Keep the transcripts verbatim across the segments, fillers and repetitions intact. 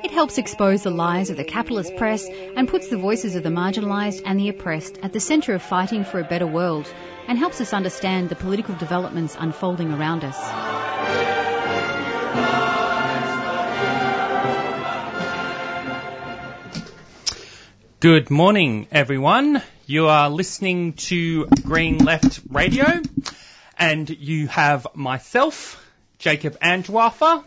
It helps expose the lies of the capitalist press and puts the voices of the marginalised and the oppressed at the centre of fighting for a better world, and helps us understand the political developments unfolding around us. Good morning, everyone. You are listening to Green Left Radio, and you have myself, Jacob Andwaffer.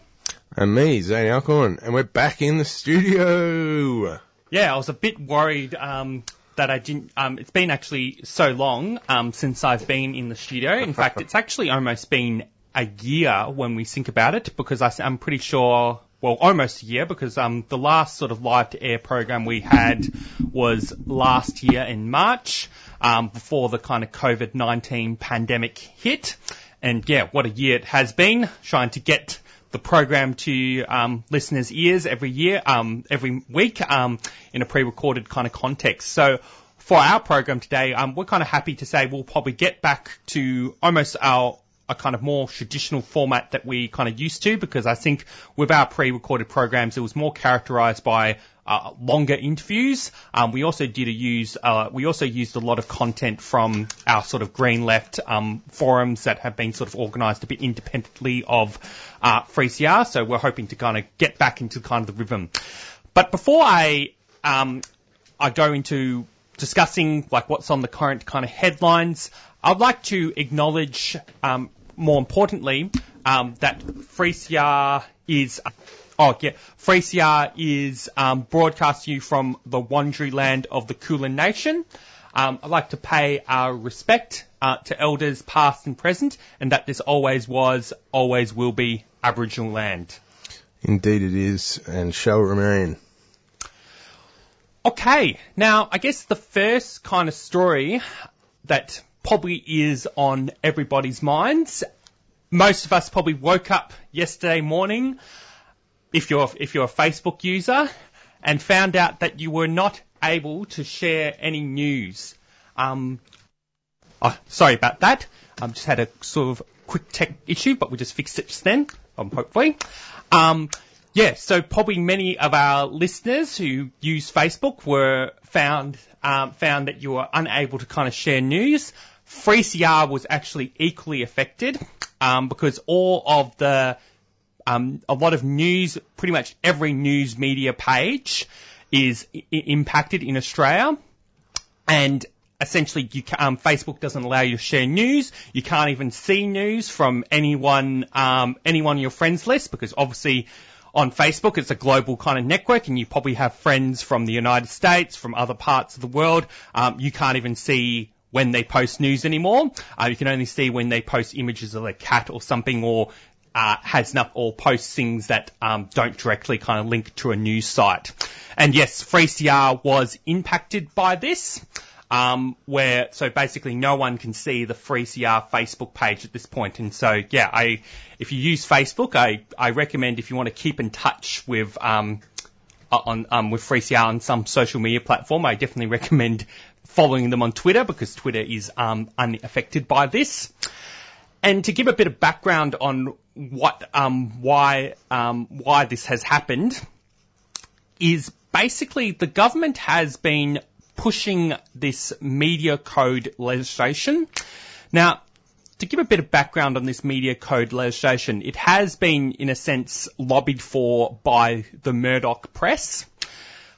And me, Zane Alcorn, and we're back in the studio. Yeah, I was a bit worried um, that I didn't... Um, it's been actually so long um, since I've been in the studio. In fact, it's actually almost been a year when we think about it, because I, I'm pretty sure... Well, almost a year, because um, the last sort of live-to-air program we had was last year in March, um, before the kind of COVID nineteen pandemic hit. And, yeah, what a year it has been, trying to get the program to um, listeners' ears every year, um, every week, um, in a pre-recorded kind of context. So for our program today, um, we're kind of happy to say we'll probably get back to almost our... a kind of more traditional format that we kind of used to, because I think with our pre-recorded programs, it was more characterized by uh, longer interviews. Um, we also did a use, uh, we also used a lot of content from our sort of Green Left um, forums that have been sort of organized a bit independently of uh, three C R. So we're hoping to kind of get back into kind of the rhythm. But before I, um, I go into discussing like what's on the current kind of headlines, I'd like to acknowledge, um, more importantly, um, that three C R is, oh yeah, three C R is um, broadcasting you from the Wurundjeri land of the Kulin Nation. Um, I'd like to pay our respect uh, to elders past and present, and that this always was, always will be Aboriginal land. Indeed, it is, and shall remain. Okay, now I guess the first kind of story that probably is on everybody's minds. Most of us probably woke up yesterday morning, if you're if you're a Facebook user, and found out that you were not able to share any news. Um, oh, sorry about that. I um, just had a sort of quick tech issue, but we just fixed it just then, um, hopefully. Um, yeah, so probably many of our listeners who use Facebook were found um, found that you were unable to kind of share news. three C R was actually equally affected, um, because all of the, um, a lot of news, pretty much every news media page is I- impacted in Australia, and essentially you can, um, Facebook doesn't allow you to share news. You can't even see news from anyone, um, anyone on your friends list, because obviously on Facebook, it's a global kind of network, and you probably have friends from the United States, from other parts of the world. Um, you can't even see when they post news anymore. Uh, you can only see when they post images of their cat or something, or uh, has up or post things that um, don't directly kind of link to a news site. And yes, three C R was impacted by this, um, where so basically no one can see the three C R Facebook page at this point. And so yeah, I if you use Facebook, I I recommend if you want to keep in touch with um on um with three C R on some social media platform, I definitely recommend following them on Twitter, because Twitter is um, unaffected by this. And to give a bit of background on what um, why um, why this has happened, is basically the government has been pushing this media code legislation. Now, to give a bit of background on this media code legislation, it has been, in a sense, lobbied for by the Murdoch press,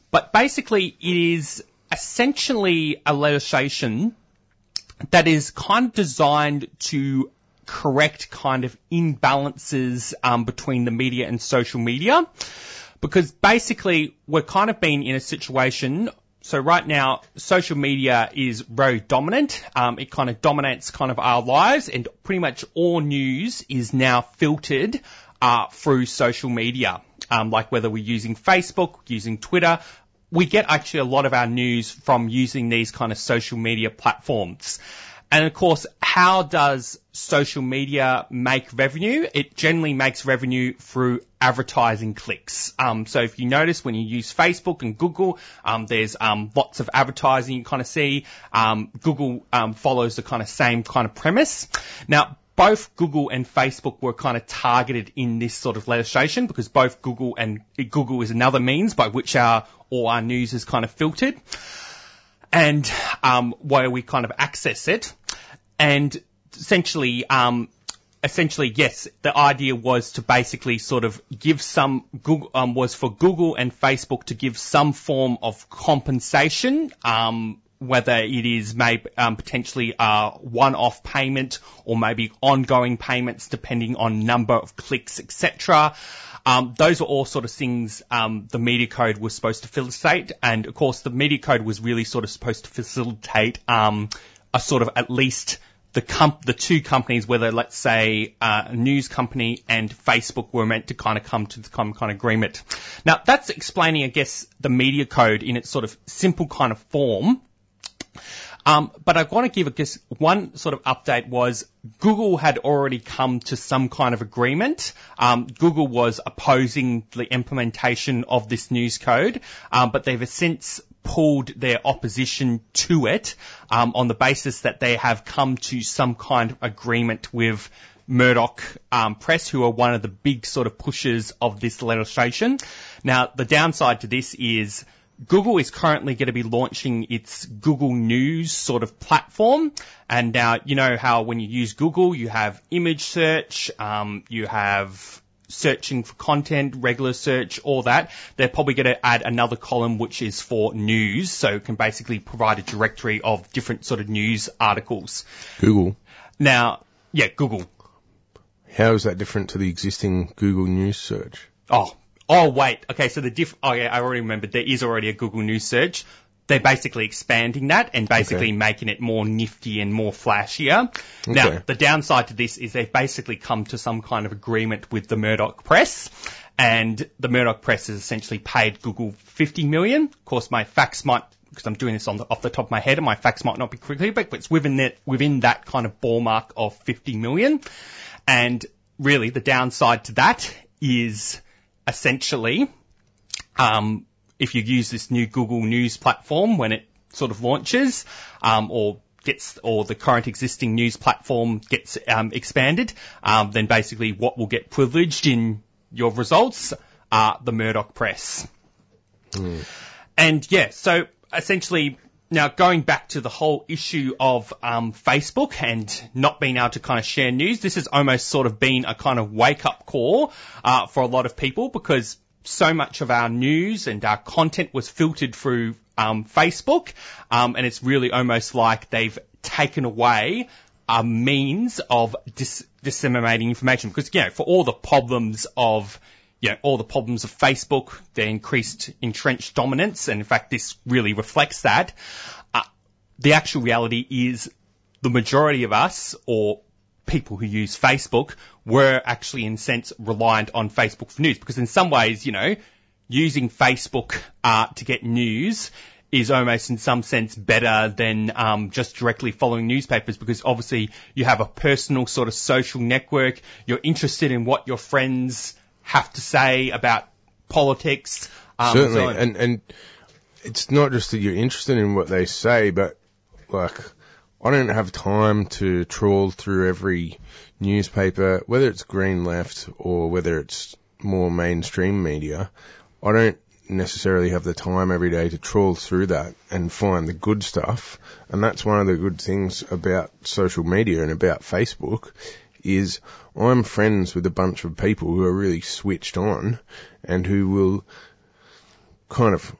but basically it is essentially a legislation that is kind of designed to correct kind of imbalances um, between the media and social media, because basically we're kind of been in a situation. So right now, social media is very dominant. Um, it kind of dominates kind of our lives, and pretty much all news is now filtered uh, through social media, um, like whether we're using Facebook, using Twitter, we get actually a lot of our news from using these kind of social media platforms. And of course, how does social media make revenue? It generally makes revenue through advertising clicks. Um, so if you notice, when you use Facebook and Google, um, there's um, lots of advertising you kind of see. Um, Google um, follows the kind of same kind of premise. Now, both Google and Facebook were kind of targeted in this sort of legislation because both Google and Google is another means by which our all our news is kind of filtered and um, where we kind of access it. And essentially, um, essentially, yes, the idea was to basically sort of give some Google, um, was for Google and Facebook to give some form of compensation, um, whether it is maybe, um, potentially a one-off payment or maybe ongoing payments depending on number of clicks, et cetera. Um, those are all sort of things um, the media code was supposed to facilitate. And of course, the media code was really sort of supposed to facilitate um, a sort of at least the comp- the two companies, whether let's say uh, a news company and Facebook were meant to kind of come to the kind of agreement. Now, that's explaining, I guess, the media code in its sort of simple kind of form. Um, but I want to give, I guess, one sort of update was Google had already come to some kind of agreement. Um, Google was opposing the implementation of this news code, um, but they've since pulled their opposition to it um, on the basis that they have come to some kind of agreement with Murdoch um, Press, who are one of the big sort of pushers of this legislation. Now, the downside to this is Google is currently going to be launching its Google News sort of platform. And now, uh, you know how when you use Google, you have image search, um, you have searching for content, regular search, all that. They're probably going to add another column, which is for news. So it can basically provide a directory of different sort of news articles. Google. Now, yeah, Google. How is that different to the existing Google News search? Oh, Oh, wait. Okay, so the diff... Oh, yeah, I already remembered. There is already a Google News search. They're basically expanding that and basically okay. making it more nifty and more flashier. Okay. Now, the downside to this is they've basically come to some kind of agreement with the Murdoch Press, and the Murdoch Press has essentially paid Google fifty million dollars. Of course, my facts might... because I'm doing this on the, off the top of my head, and my facts might not be quickly, but it's within that, within that kind of ballpark of fifty million dollars. And really, the downside to that is... essentially, um, if you use this new Google News platform when it sort of launches, um, or gets, or the current existing news platform gets, um, expanded, um, then basically what will get privileged in your results are the Murdoch Press. Mm. And yeah, so essentially, now going back to the whole issue of, um, Facebook and not being able to kind of share news, this has almost sort of been a kind of wake up call, uh, for a lot of people because so much of our news and our content was filtered through, um, Facebook. Um, and it's really almost like they've taken away a means of dis- disseminating information because, you know, for all the problems of You know, all the problems of Facebook, their increased entrenched dominance, and in fact, this really reflects that. Uh, the actual reality is the majority of us, or people who use Facebook, were actually in a sense reliant on Facebook for news, because in some ways, you know, using Facebook uh, to get news is almost in some sense better than um just directly following newspapers because obviously you have a personal sort of social network, you're interested in what your friends have to say about politics. Um, Certainly, so and, and it's not just that you're interested in what they say, but, like, I don't have time to trawl through every newspaper, whether it's Green Left or whether it's more mainstream media. I don't necessarily have the time every day to trawl through that and find the good stuff, and that's one of the good things about social media and about Facebook is I'm friends with a bunch of people who are really switched on and who will kind of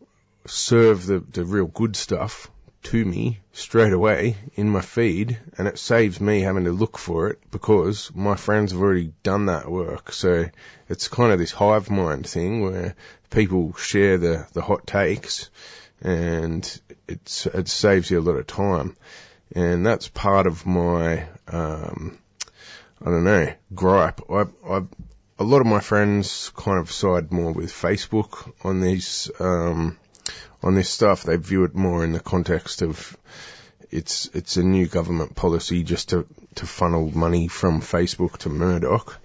serve the, the real good stuff to me straight away in my feed, and it saves me having to look for it because my friends have already done that work. So it's kind of this hive mind thing where people share the, the hot takes and it's, it saves you a lot of time. And that's part of my... um I don't know, gripe. I, I, a lot of my friends kind of side more with Facebook on these, um, on this stuff, they view it more in the context of it's it's a new government policy just to, to funnel money from Facebook to Murdoch.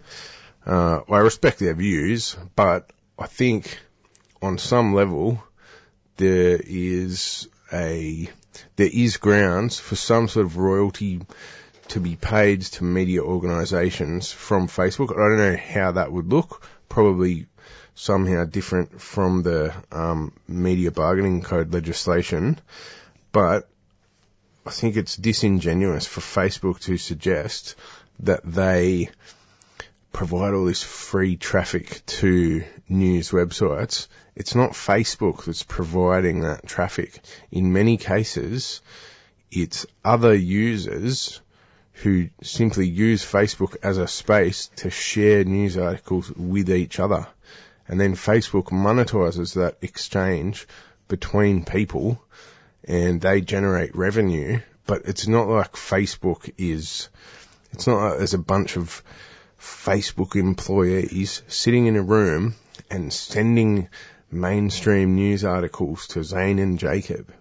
Uh, well, I respect their views, but I think on some level there is a there is grounds for some sort of royalty to be paid to media organisations from Facebook. I don't know how that would look. Probably somehow different from the um, media bargaining code legislation, but I think it's disingenuous for Facebook to suggest that they provide all this free traffic to news websites. It's not Facebook that's providing that traffic. In many cases, it's other users who simply use Facebook as a space to share news articles with each other. And then Facebook monetizes that exchange between people and they generate revenue. But it's not like Facebook is, it's not like there's a bunch of Facebook employees sitting in a room and sending mainstream news articles to Zane and Jacob.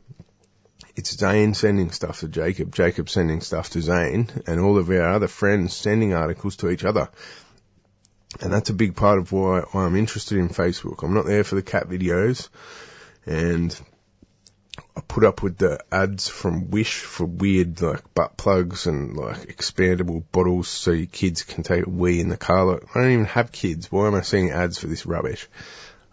It's Zane sending stuff to Jacob, Jacob sending stuff to Zane, and all of our other friends sending articles to each other. And that's a big part of why I'm interested in Facebook. I'm not there for the cat videos, and I put up with the ads from Wish for weird, like, butt plugs and, like, expandable bottles so your kids can take a wee in the car. Like, I don't even have kids. Why am I seeing ads for this rubbish?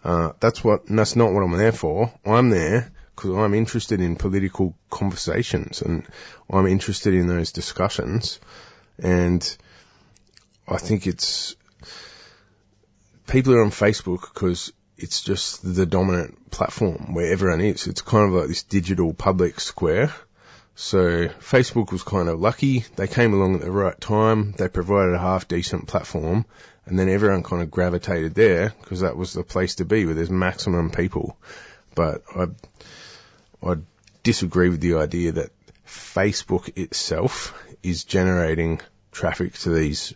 Uh, that's what, and that's not what I'm there for. I'm there because I'm interested in political conversations and I'm interested in those discussions. And I think it's, people are on Facebook because it's just the dominant platform where everyone is. It's kind of like this digital public square. So Facebook was kind of lucky. They came along at the right time. They provided a half-decent platform and then everyone kind of gravitated there because that was the place to be where there's maximum people. But I, I disagree with the idea that Facebook itself is generating traffic to these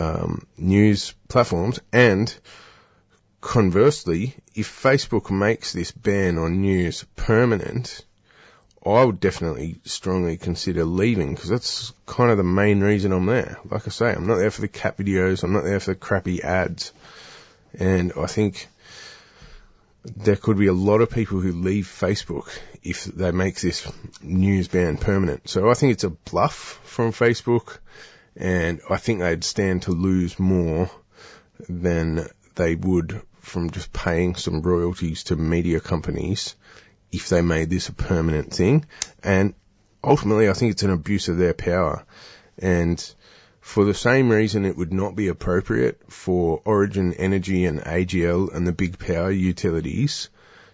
um, news platforms. And conversely, if Facebook makes this ban on news permanent, I would definitely strongly consider leaving because that's kind of the main reason I'm there. Like I say, I'm not there for the cat videos. I'm not there for the crappy ads. And I think there could be a lot of people who leave Facebook if they make this news ban permanent. So I think it's a bluff from Facebook, and I think they'd stand to lose more than they would from just paying some royalties to media companies if they made this a permanent thing. And ultimately, I think it's an abuse of their power. And for the same reason, it would not be appropriate for Origin Energy and A G L and the big power utilities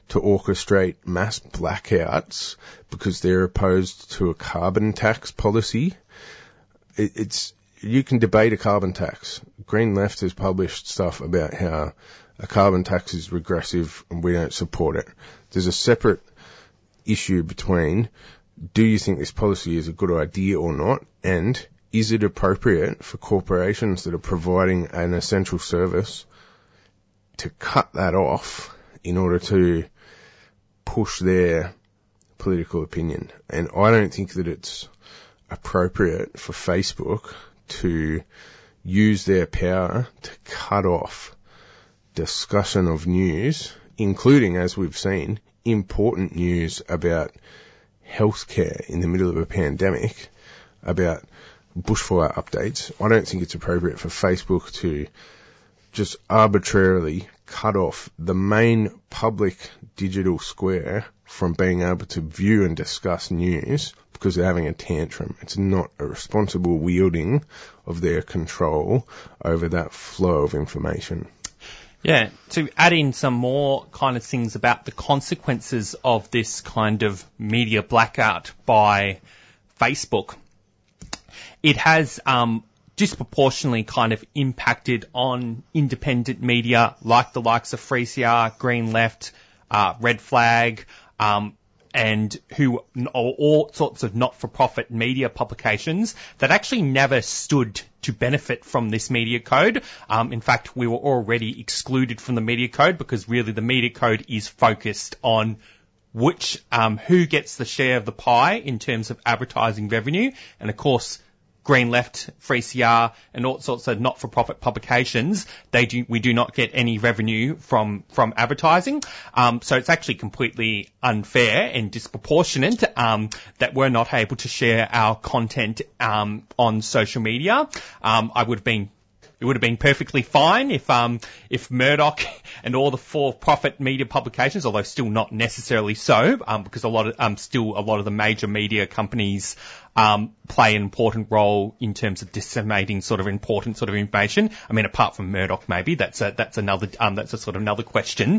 to orchestrate mass blackouts because they're opposed to a carbon tax policy. It, it's you can debate a carbon tax. Green Left has published stuff about how a carbon tax is regressive and we don't support it. There's a separate issue between do you think this policy is a good idea or not, and is it appropriate for corporations that are providing an essential service to cut that off in order to push their political opinion. And I don't think that it's appropriate for Facebook to use their power to cut off discussion of news, including, as we've seen, important news about healthcare in the middle of a pandemic, about bushfire updates. I don't think it's appropriate for Facebook to just arbitrarily cut off the main public digital square from being able to view and discuss news because they're having a tantrum. It's not a responsible wielding of their control over that flow of information. Yeah, to add in some more kind of things about the consequences of this kind of media blackout by Facebook, it has um, disproportionately kind of impacted on independent media like the likes of three C R, Green Left, uh, Red Flag, um, and who are all sorts of not-for-profit media publications that actually never stood to benefit from this media code. Um, in fact, we were already excluded from the media code because really the media code is focused on which um who gets the share of the pie in terms of advertising revenue. And of course, Green Left, three C R, and all sorts of not-for-profit publications, they do, we do not get any revenue from, from advertising. Um, so it's actually completely unfair and disproportionate, um, that we're not able to share our content, um, on social media. Um, I would have been, it would have been perfectly fine if, um, if Murdoch and all the for-profit media publications, although still not necessarily so, um, because a lot of, um, still a lot of the major media companies, um, play an important role in terms of disseminating sort of important sort of information. I mean, apart from Murdoch, maybe that's a, that's another, um, that's a sort of another question.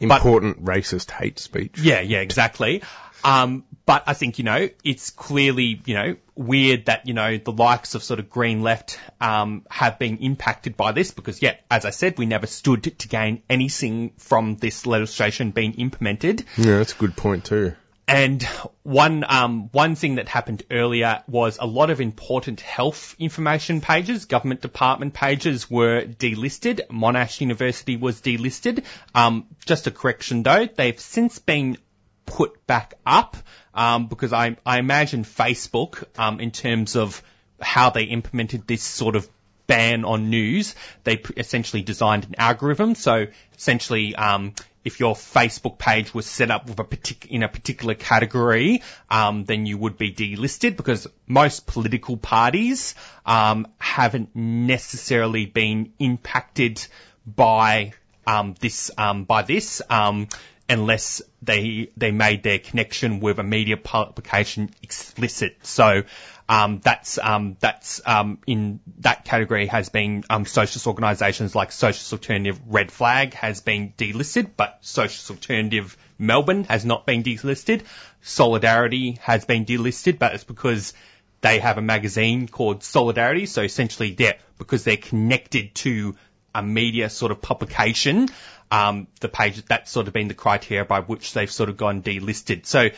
Important but, racist hate speech. Yeah, yeah, exactly. Um, but I think, you know, it's clearly, you know, weird that, you know, the likes of sort of Green Left, um, have been impacted by this because, yeah, as I said, we never stood to gain anything from this legislation being implemented. Yeah, that's a good point too. And one, um, one thing that happened earlier was a lot of important health information pages, government department pages were delisted. Monash University was delisted. Um, just a correction though, they've since been put back up, um, because I, I imagine Facebook, um, in terms of how they implemented this sort of ban on news, they essentially designed an algorithm. So essentially, um, if your Facebook page was set up with a partic- in a particular category, um, then you would be delisted because most political parties, um, haven't necessarily been impacted by, um, this, um, by this, um, unless they, they made their connection with a media publication explicit. So, um, that's, um, that's, um, in that category has been, um, socialist organisations like Socialist Alternative Red Flag has been delisted, but Socialist Alternative Melbourne has not been delisted. Solidarity has been delisted, but it's because they have a magazine called Solidarity. So essentially they're, because they're connected to a media sort of publication, um, the page, that's sort of been the criteria by which they've sort of gone delisted. So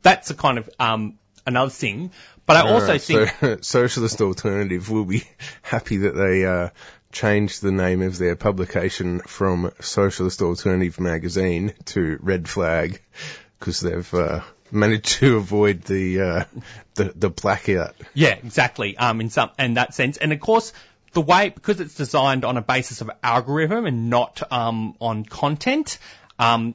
that's a kind of, um, another thing. But I All also right. think... So, Socialist Alternative will be happy that they, uh, changed the name of their publication from Socialist Alternative Magazine to Red Flag because they've, uh, managed to avoid the, uh, the, the blackout. Yeah, exactly. Um, in some, in that sense. And of course, the way, because it's designed on a basis of algorithm and not, um, on content, um,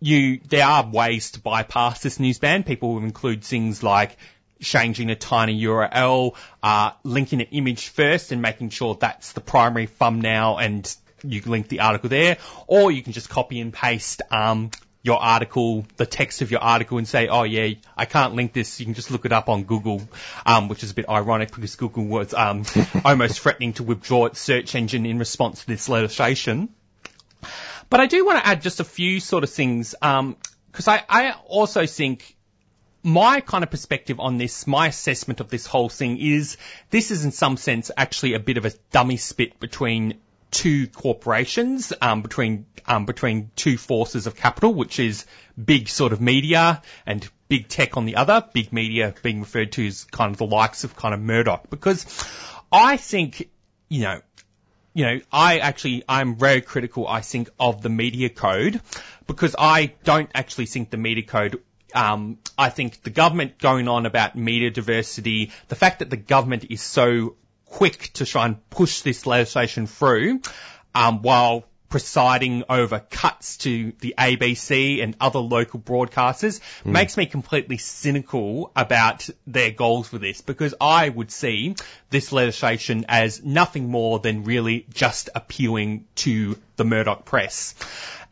you, there are ways to bypass this news ban. People will include things like changing a tiny U R L, uh, linking an image first and making sure that's the primary thumbnail and you can link the article there, or you can just copy and paste, um, your article, the text of your article and say, oh yeah, I can't link this. You can just look it up on Google, um, which is a bit ironic because Google was, um, almost threatening to withdraw its search engine in response to this legislation. But I do want to add just a few sort of things, um, because I, I also think my kind of perspective on this, my assessment of this whole thing is this is in some sense actually a bit of a dummy spit between two corporations, um, between, um, between two forces of capital, which is big sort of media and big tech on the other, big media being referred to as kind of the likes of kind of Murdoch. Because I think, you know, you know, I actually, I'm very critical, I think, of the media code because I don't actually think the media code, um, I think the government going on about media diversity, the fact that the government is so quick to try and push this legislation through, um, while presiding over cuts to the A B C and other local broadcasters mm. makes me completely cynical about their goals for this, because I would see this legislation as nothing more than really just appealing to the Murdoch press.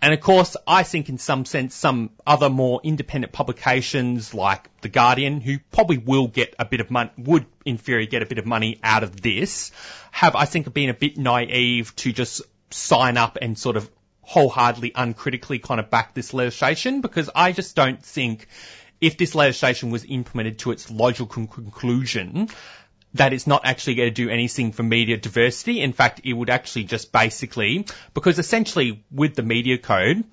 And of course, I think in some sense, some other more independent publications like The Guardian, who probably will get a bit of money, would in theory get a bit of money out of this, have, I think, been a bit naive to just sign up and sort of wholeheartedly, uncritically kind of back this legislation, because I just don't think if this legislation was implemented to its logical con- conclusion, that it's not actually going to do anything for media diversity. In fact, it would actually just basically, because essentially with the media code,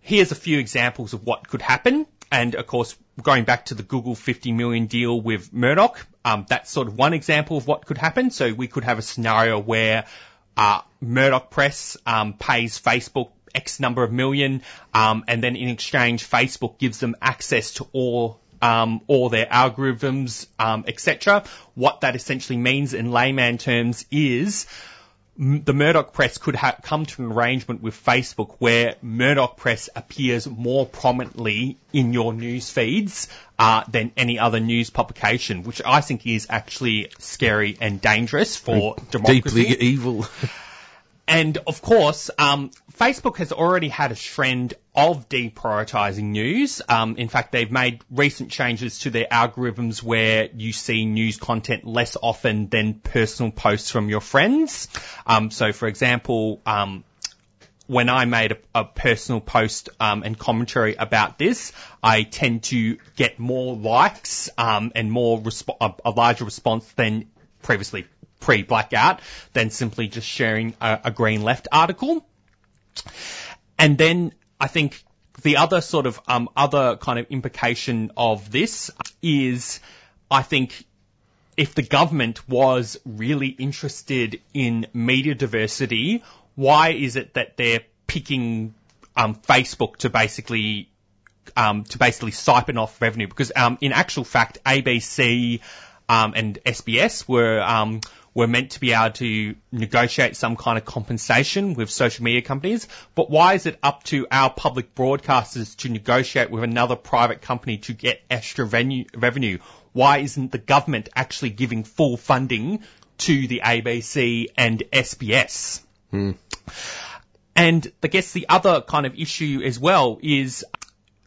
here's a few examples of what could happen. And of course, going back to the Google fifty million deal with Murdoch, um, that's sort of one example of what could happen. So we could have a scenario where, uh, Murdoch Press, um, pays Facebook X number of million, um, and then in exchange, Facebook gives them access to all um all their algorithms, um, et cetera. What that essentially means in layman terms is the Murdoch press could ha- come to an arrangement with Facebook where Murdoch press appears more prominently in your news feeds uh, than any other news publication, which I think is actually scary and dangerous for and democracy. Deeply evil. And, of course, um, Facebook has already had a trend of deprioritising news. Um, in fact, they've made recent changes to their algorithms where you see news content less often than personal posts from your friends. Um, so, for example, um, when I made a, a personal post um, and commentary about this, I tend to get more likes um, and more resp- a, a larger response than previously pre-blackout than simply just sharing a, a Green Left article. And then I think the other sort of um other kind of implication of this is I think if the government was really interested in media diversity, why is it that they're picking um Facebook to basically um to basically siphon off revenue? Because um in actual fact A B C um and S B S were um We're meant to be able to negotiate some kind of compensation with social media companies, but why is it up to our public broadcasters to negotiate with another private company to get extra revenue? Why isn't the government actually giving full funding to the A B C and S B S? Mm. And I guess the other kind of issue as well is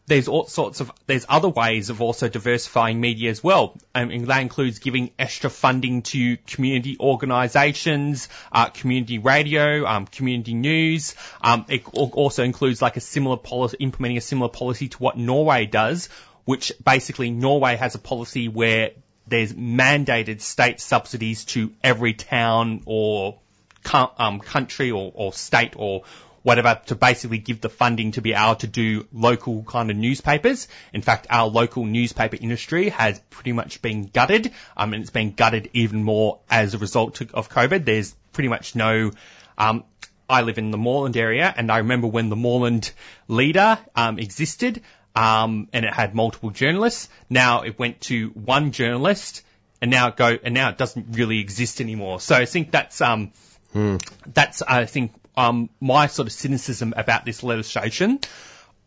there's all sorts of, there's other ways of also diversifying media as well. Um, and that includes giving extra funding to community organisations, uh, community radio, um, community news. Um, it also includes like a similar policy, implementing a similar policy to what Norway does, which basically Norway has a policy where there's mandated state subsidies to every town or com- um, country or, or state or whatever, to basically give the funding to be able to do local kind of newspapers. In fact, our local newspaper industry has pretty much been gutted, um, and it's been gutted even more as a result of COVID. There's pretty much no... Um, I live in the Moreland area, and I remember when the Moreland Leader um, existed, um, and it had multiple journalists. Now it went to one journalist, and now it go and now it doesn't really exist anymore. So I think that's um, hmm. that's I think. Um, my sort of cynicism about this legislation.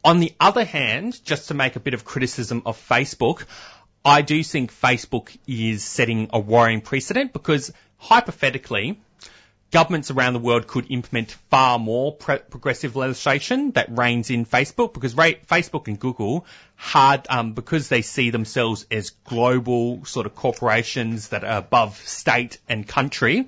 On the other hand, just to make a bit of criticism of Facebook, I do think Facebook is setting a worrying precedent because, hypothetically, governments around the world could implement far more pre- progressive legislation that reins in Facebook because ra- Facebook and Google, hard um, because they see themselves as global sort of corporations that are above state and country,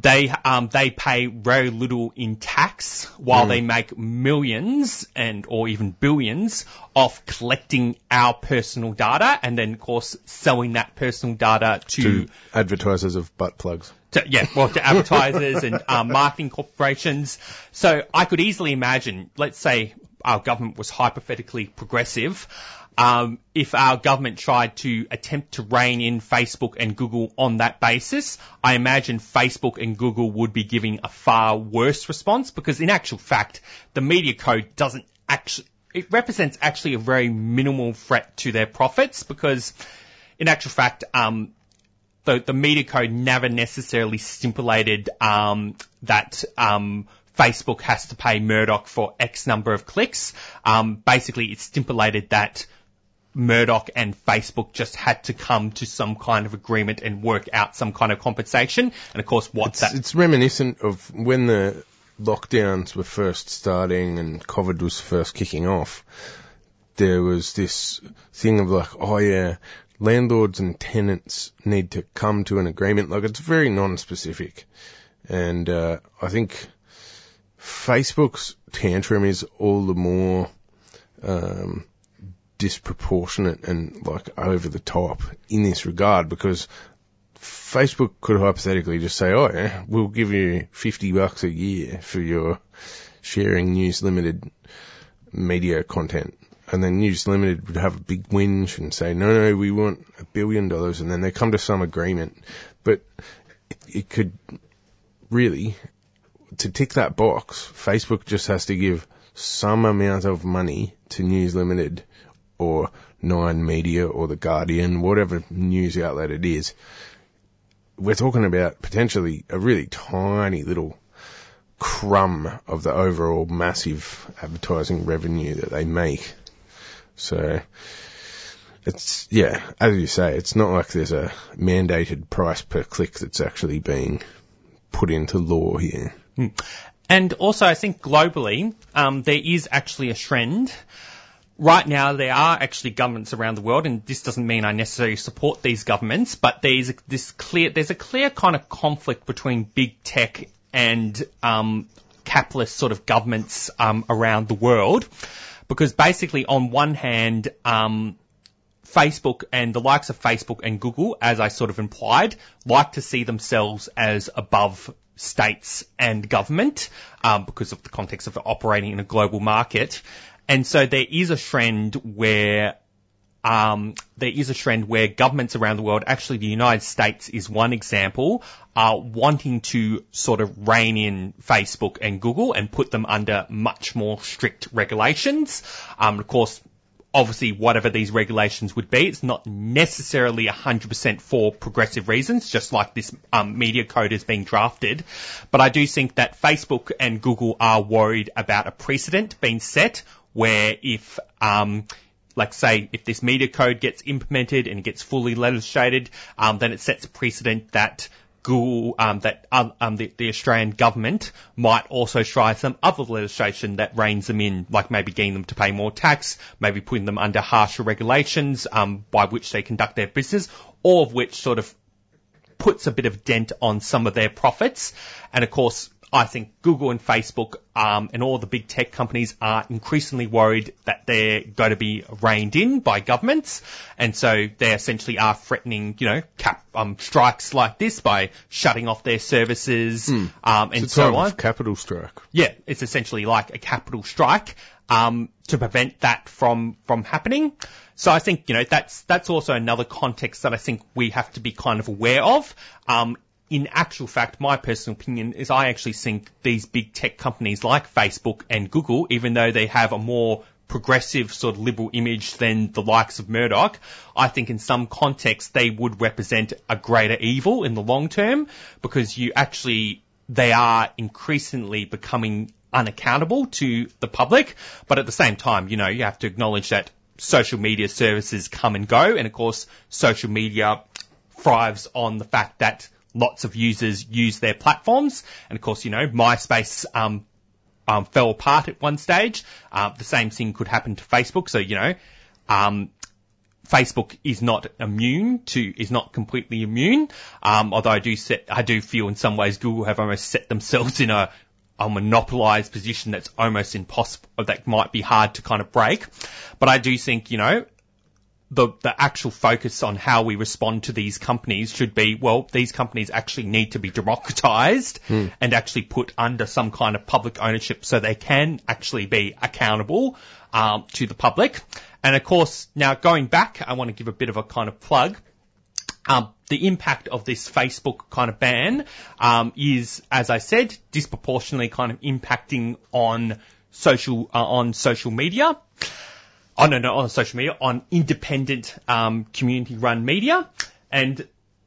They um they pay very little in tax while mm. they make millions and or even billions off collecting our personal data and then of course selling that personal data to, to advertisers of butt plugs. To, yeah, well to advertisers and um, marketing corporations. So I could easily imagine, let's say our government was hypothetically progressive. Um, if our government tried to attempt to rein in Facebook and Google on that basis, I imagine Facebook and Google would be giving a far worse response because in actual fact, the media code doesn't actually, it represents actually a very minimal threat to their profits because in actual fact, um, the, the media code never necessarily stipulated, um, that, um, Facebook has to pay Murdoch for X number of clicks. Um, basically it stipulated that Murdoch and Facebook just had to come to some kind of agreement and work out some kind of compensation. And of course, what's that? It's reminiscent of when the lockdowns were first starting and COVID was first kicking off. There was this thing of like, oh yeah, landlords and tenants need to come to an agreement. Like it's very non-specific. And, uh, I think Facebook's tantrum is all the more, um, disproportionate and like over the top in this regard because Facebook could hypothetically just say, oh yeah, we'll give you fifty bucks a year for your sharing News Limited media content. And then News Limited would have a big whinge and say, no, no, we want a billion dollars. And then they come to some agreement, but it, it could really to tick that box, Facebook just has to give some amount of money to News Limited or Nine Media or The Guardian, whatever news outlet it is. We're talking about potentially a really tiny little crumb of the overall massive advertising revenue that they make. So it's, yeah, as you say, it's not like there's a mandated price per click that's actually being put into law here. And also, I think globally, um, there is actually a trend. Right now, there are actually governments around the world, and this doesn't mean I necessarily support these governments, but there's this clear, there's a clear kind of conflict between big tech and um, capitalist sort of governments um, around the world, because basically, on one hand, um, Facebook and the likes of Facebook and Google, as I sort of implied, like to see themselves as above states and government um, because of the context of operating in a global market. And so there is a trend where um there is a trend where governments around the world, actually the United States is one example, are wanting to sort of rein in Facebook and Google and put them under much more strict regulations. Um, of course, obviously, whatever these regulations would be, it's not necessarily one hundred percent for progressive reasons, just like this um, media code is being drafted. But I do think that Facebook and Google are worried about a precedent being set where if, um, like say, if this media code gets implemented and gets fully legislated, um, then it sets a precedent that Google, um, that um, the, the Australian government might also try some other legislation that reins them in, like maybe getting them to pay more tax, maybe putting them under harsher regulations um, by which they conduct their business, all of which sort of puts a bit of dent on some of their profits. And of course, I think Google and Facebook um, and all the big tech companies are increasingly worried that they're going to be reined in by governments. And so they essentially are threatening, you know, cap, um, strikes like this by shutting off their services mm. um, and it's so on. It's a capital strike. Yeah, it's essentially like a capital strike um, to prevent that from, from happening. So I think, you know, that's that's also another context that I think we have to be kind of aware of. Um In actual fact, my personal opinion is I actually think these big tech companies like Facebook and Google, even though they have a more progressive sort of liberal image than the likes of Murdoch, I think in some context they would represent a greater evil in the long term, because you actually, they are increasingly becoming unaccountable to the public. But at the same time, you know, you have to acknowledge that social media services come and go. And of course, social media thrives on the fact that lots of users use their platforms. And of course, you know, MySpace um, um, fell apart at one stage. Uh, the same thing could happen to Facebook. So, you know, um, Facebook is not immune to, is not completely immune. Um, although I do set, I do feel in some ways Google have almost set themselves in a, a monopolized position that's almost impossible, that might be hard to kind of break. But I do think, you know, The, the actual focus on how we respond to these companies should be, well, these companies actually need to be democratized mm. and actually put under some kind of public ownership so they can actually be accountable um, to the public. And of course, now going back, I want to give a bit of a kind of plug. Um, the impact of this Facebook kind of ban um, is, as I said, disproportionately kind of impacting on social, uh, on social media. Oh, no, no, on social media, on independent um, community-run media. And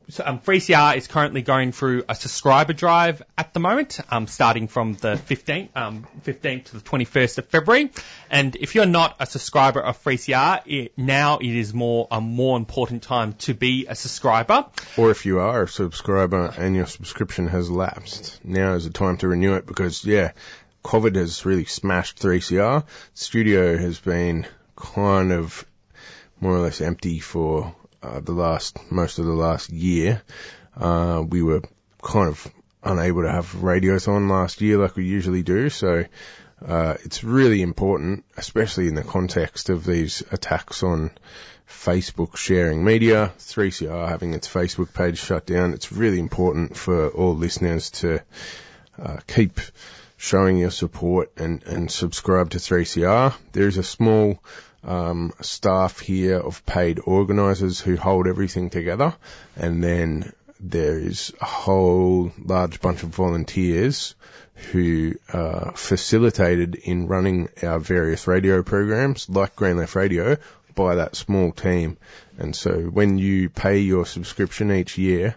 so, um, three C R is currently going through a subscriber drive at the moment, um, starting from the fifteenth, um, fifteenth to the twenty-first of February. And if you're not a subscriber of three C R, it, now it is more a more important time to be a subscriber. Or if you are a subscriber and your subscription has lapsed, now is the time to renew it because, yeah, COVID has really smashed three C R. Studio has been kind of more or less empty for uh, the last, most of the last year. Uh, we were kind of unable to have radios on last year like we usually do. So, uh, it's really important, especially in the context of these attacks on Facebook sharing media, three C R having its Facebook page shut down. It's really important for all listeners to, uh, keep showing your support and, and subscribe to three C R. There's a small, Um, staff here of paid organisers who hold everything together, and then there is a whole large bunch of volunteers who uh facilitated in running our various radio programs, like Green Left Radio, by that small team. And so when you pay your subscription each year,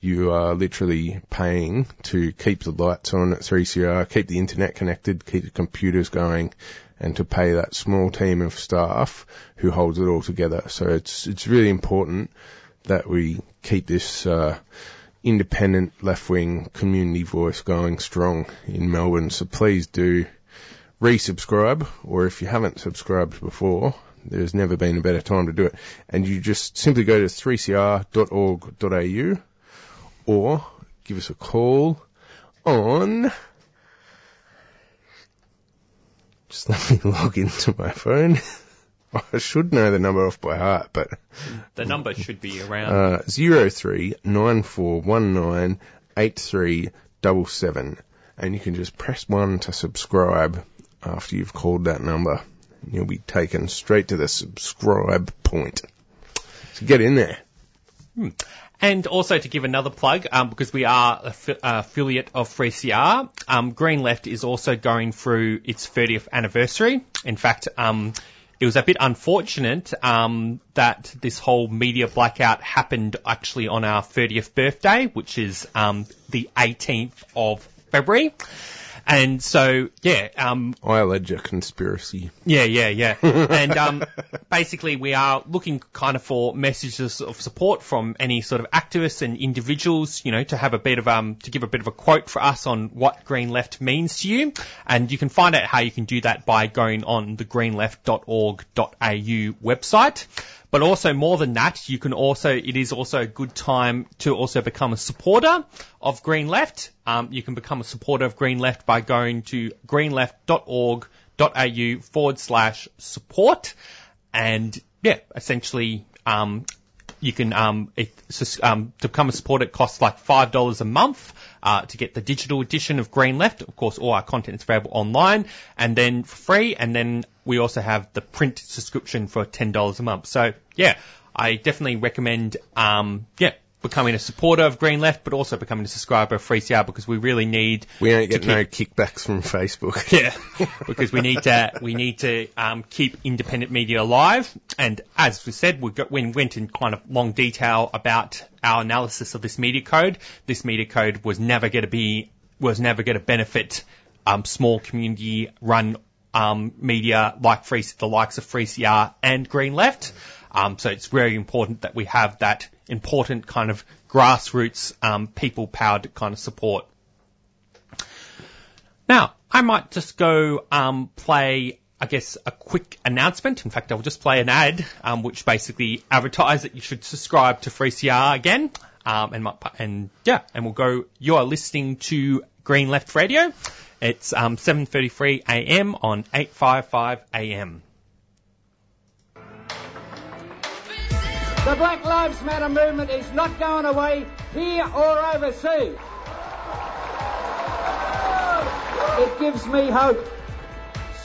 you are literally paying to keep the lights on at three C R, keep the internet connected, keep the computers going, and to pay that small team of staff who holds it all together. So it's it's really important that we keep this uh independent left-wing community voice going strong in Melbourne. So please do resubscribe, or if you haven't subscribed before, there's never been a better time to do it. And you just simply go to three c r dot org dot a u or give us a call on... Just let me log into my phone. I should know the number off by heart, but... The number should be around... Uh, zero three nine four one nine eight three seven seven. And you can just press one to subscribe after you've called that number. You'll be taken straight to the subscribe point. So get in there. Hmm. And also to give another plug, um, because we are an aff- affiliate of three C R, um, Green Left is also going through its thirtieth anniversary. In fact, um... it was a bit unfortunate um that this whole media blackout happened actually on our thirtieth birthday, which is um the eighteenth of February. And so, yeah. um I allege a conspiracy. Yeah, yeah, yeah. And um basically we are looking kind of for messages of support from any sort of activists and individuals, you know, to have a bit of, um to give a bit of a quote for us on what Green Left means to you. And you can find out how you can do that by going on the green left dot org dot a u website. But also, more than that, you can also, it is also a good time to also become a supporter of Green Left. Um, you can become a supporter of Green Left by going to green left dot org dot a u forward slash support. And yeah, essentially, um, you can, um, it, um, to become a supporter, it costs like five dollars a month. Uh, to get the digital edition of Green Left. Of course, all our content is available online and then for free. And then we also have the print subscription for ten dollars a month. So, yeah, I definitely recommend, um, yeah, becoming a supporter of Green Left, but also becoming a subscriber of three C R, because we really need... We don't get keep, no kickbacks from Facebook. Yeah, because we need to, we need to, um, keep independent media alive. And as we said, we, got, we went in kind of long detail about our analysis of this media code. This media code was never going to be, was never going to benefit, um, small community run, um, media like free, the likes of three C R and Green Left. Um, so it's very important that we have that important kind of grassroots, um, people-powered kind of support. Now, I might just go um, play, I guess, a quick announcement. In fact, I'll just play an ad, um, which basically advertises that you should subscribe to three C R again. Um, and, my, and yeah, and we'll go. You are listening to Green Left Radio. It's um, seven thirty-three a m on eight fifty-five a m. The Black Lives Matter movement is not going away here or overseas. It gives me hope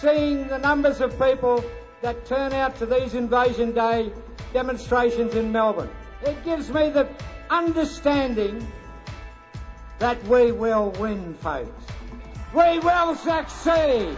seeing the numbers of people that turn out to these Invasion Day demonstrations in Melbourne. It gives me the understanding that we will win, folks. We will succeed.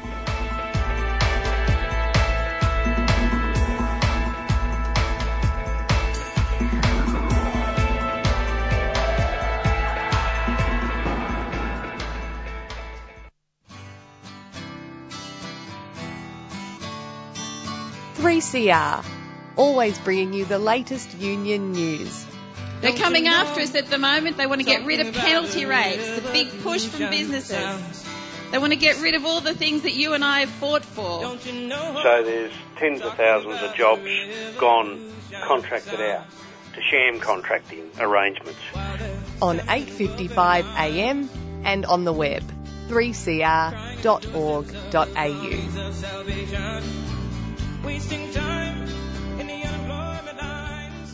three C R, always bringing you the latest union news. They're coming after us at the moment. They want to get rid of penalty rates, the big push from businesses. They want to get rid of all the things that you and I have fought for. So there's tens of thousands of jobs gone, contracted out to sham contracting arrangements. On eight fifty-five a m and on the web, three c r dot org dot a u. wasting time in the unemployment lines.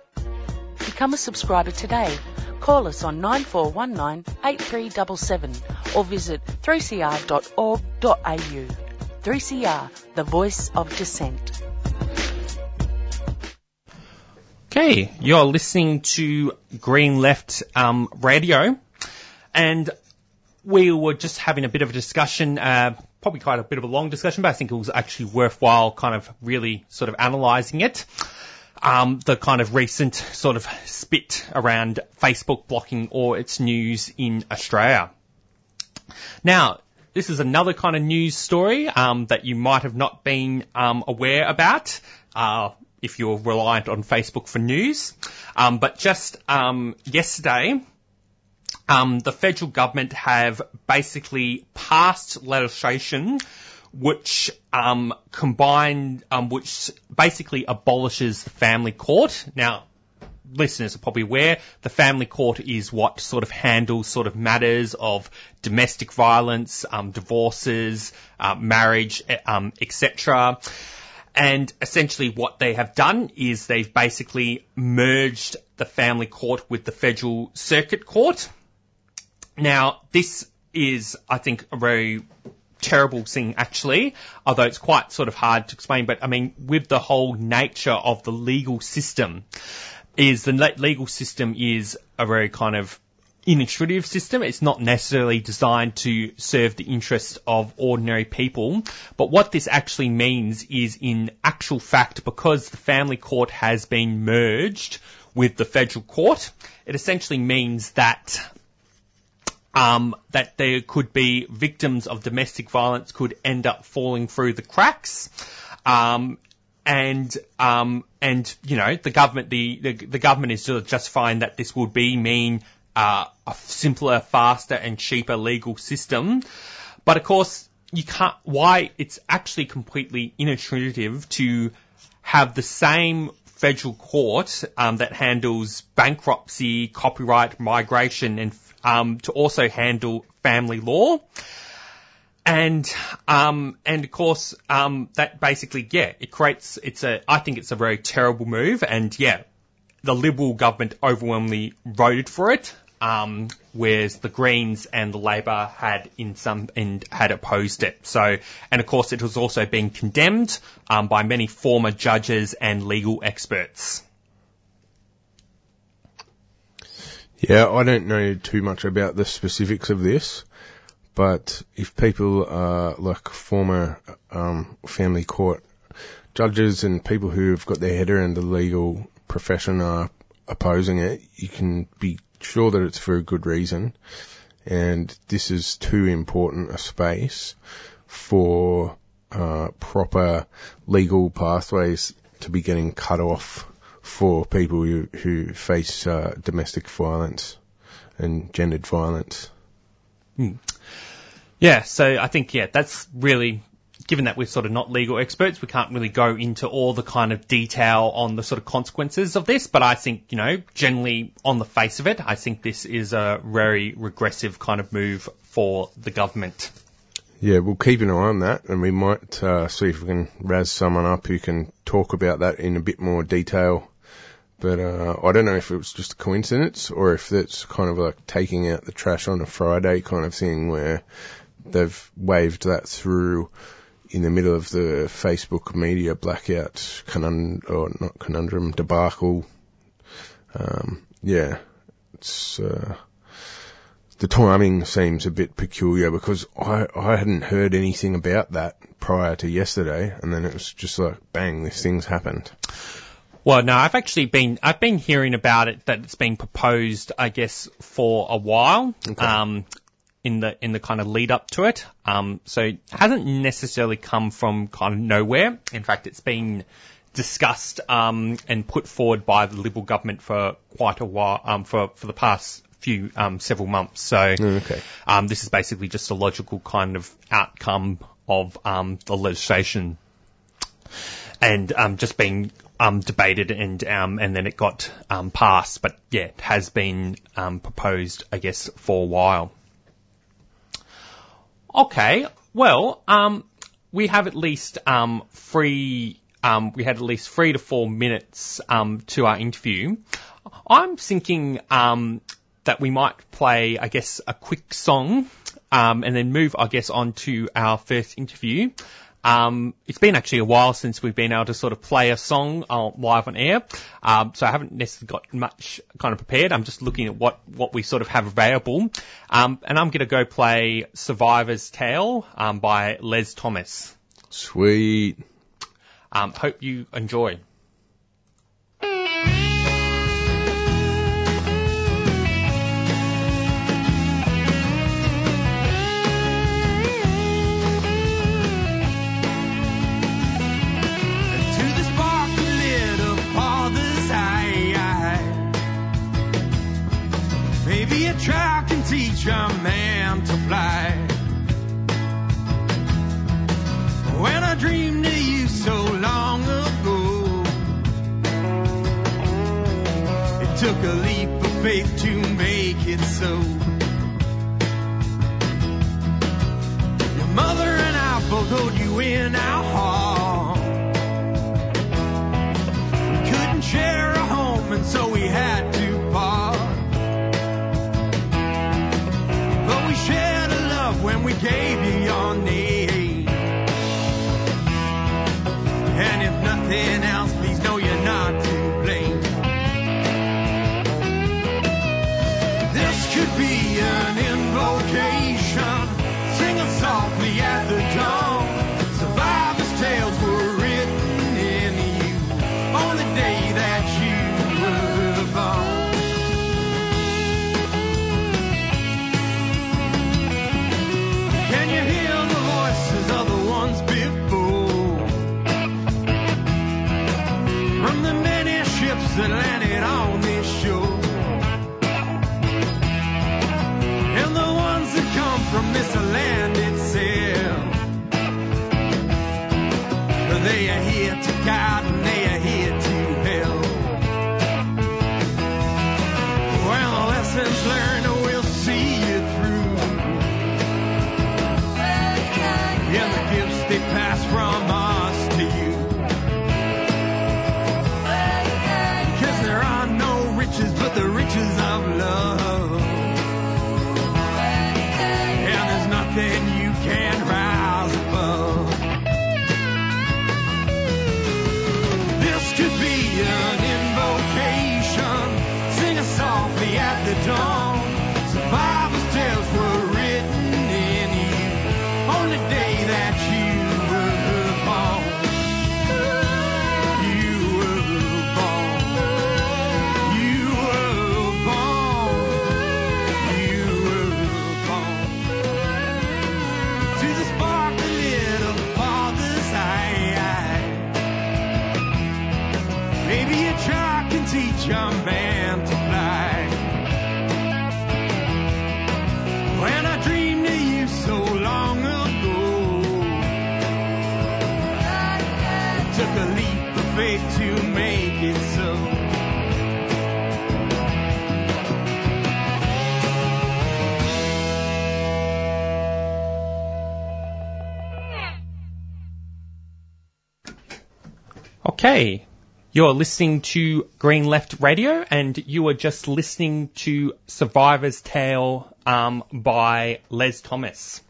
Become a subscriber today. Call us on nine four one nine eight three seven seven or visit three c r dot org dot a u. three C R, the voice of dissent. Okay, you're listening to Green Left um, Radio, and we were just having a bit of a discussion, uh, probably quite a bit of a long discussion, but I think it was actually worthwhile kind of really sort of analysing it. Um, the kind of recent sort of spit around Facebook blocking all its news in Australia. Now, this is another kind of news story um, that you might have not been um, aware about uh, if you're reliant on Facebook for news. Um, but just um, yesterday, um, the federal government have basically passed legislation which um combined um which basically abolishes the family court. Now, listeners are probably aware the family court is what sort of handles sort of matters of domestic violence, um divorces, uh, marriage, um et cetera. And essentially what they have done is they've basically merged the family court with the federal circuit court. Now, this is, I think, a very terrible thing, actually, although it's quite sort of hard to explain. But I mean, with the whole nature of the legal system, is the legal system is a very kind of intuitive system. It's not necessarily designed to serve the interests of ordinary people. But what this actually means is, in actual fact, because the family court has been merged with the federal court, it essentially means that Um, that there could be victims of domestic violence could end up falling through the cracks. Um, and, um, and, you know, the government, the, the, the government is just fine that this would be mean, uh, a simpler, faster and cheaper legal system. But of course, you can't, why it's actually completely inattributive to have the same federal court, um, that handles bankruptcy, copyright, migration and Um, to also handle family law. And, um, and of course, um, that basically, yeah, it creates, it's a, I think it's a very terrible move. And yeah, the Liberal government overwhelmingly voted for it, um, whereas the Greens and the Labor had in some, and had opposed it. So, and of course, it was also being condemned, um, by many former judges and legal experts. Yeah, I don't know too much about the specifics of this, but if people are like former um, family court judges and people who have got their head around the legal profession are opposing it, you can be sure that it's for a good reason. And this is too important a space for uh, proper legal pathways to be getting cut off for people who, who face uh, domestic violence and gendered violence. Mm. Yeah, so I think, yeah, that's really, given that we're sort of not legal experts, we can't really go into all the kind of detail on the sort of consequences of this, but I think, you know, generally on the face of it, I think this is a very regressive kind of move for the government. Yeah, we'll keep an eye on that, and we might uh, see if we can razz someone up who can talk about that in a bit more detail. But uh, I don't know if it was just a coincidence or if it's kind of like taking out the trash on a Friday kind of thing where they've waved that through in the middle of the Facebook media blackout conund- or not conundrum, debacle. Um, yeah, it's... Uh, The timing seems a bit peculiar because I, I hadn't heard anything about that prior to yesterday, and then it was just like, bang, this thing's happened. Well, no, I've actually been I've been hearing about it, that it's been proposed, I guess, for a while, okay. um, in the in the kind of lead up to it. Um, so it hasn't necessarily come from kind of nowhere. In fact, it's been discussed um, and put forward by the Liberal government for quite a while, um, for, for the past few um, several months. So okay. um, this is basically just a logical kind of outcome of um, the legislation, and um, just being um, debated and um, and then it got um, passed. But yeah, it has been um, proposed, I guess, for a while. Okay, well, um, we have at least um, three. Um, we had at least three to four minutes um, to our interview. I'm thinking um, that we might play, I guess, a quick song um, and then move, I guess, on to our first interview. Um, it's been actually a while since we've been able to sort of play a song uh, live on air, um, so I haven't necessarily got much kind of prepared. I'm just looking at what, what we sort of have available, um, and I'm going to go play Survivor's Tale um, by Les Thomas. Sweet. Um, hope you enjoy. Track and teach a man to fly. When I dreamed of you so long ago, it took a leap of faith to make it so. Your mother and I both hold you in our heart. We couldn't share a home, and so we had to part. But we shared a love when we gave you your name. And if nothing else, please know you're not to blame. This could be an invocation. Sing us softly at the dawn. Survivor's tales were written in you on the day that you were born. That landed on this shore, and the ones that come from this land itself, they are here to guide and they are here to help. Well, the lessons learned will see you through, and the gifts they pass from us to you. But the riches of love, and there's nothing you can rise above. This could be an invocation. Sing us softly at the dawn. Survivor's tales were written in you on the day that you. Teach a man to fly. When I dreamed of you so long ago, I took a leap of faith to make it so. Okay. You're listening to Green Left Radio, and you are just listening to Survivor's Tale um, by Les Thomas.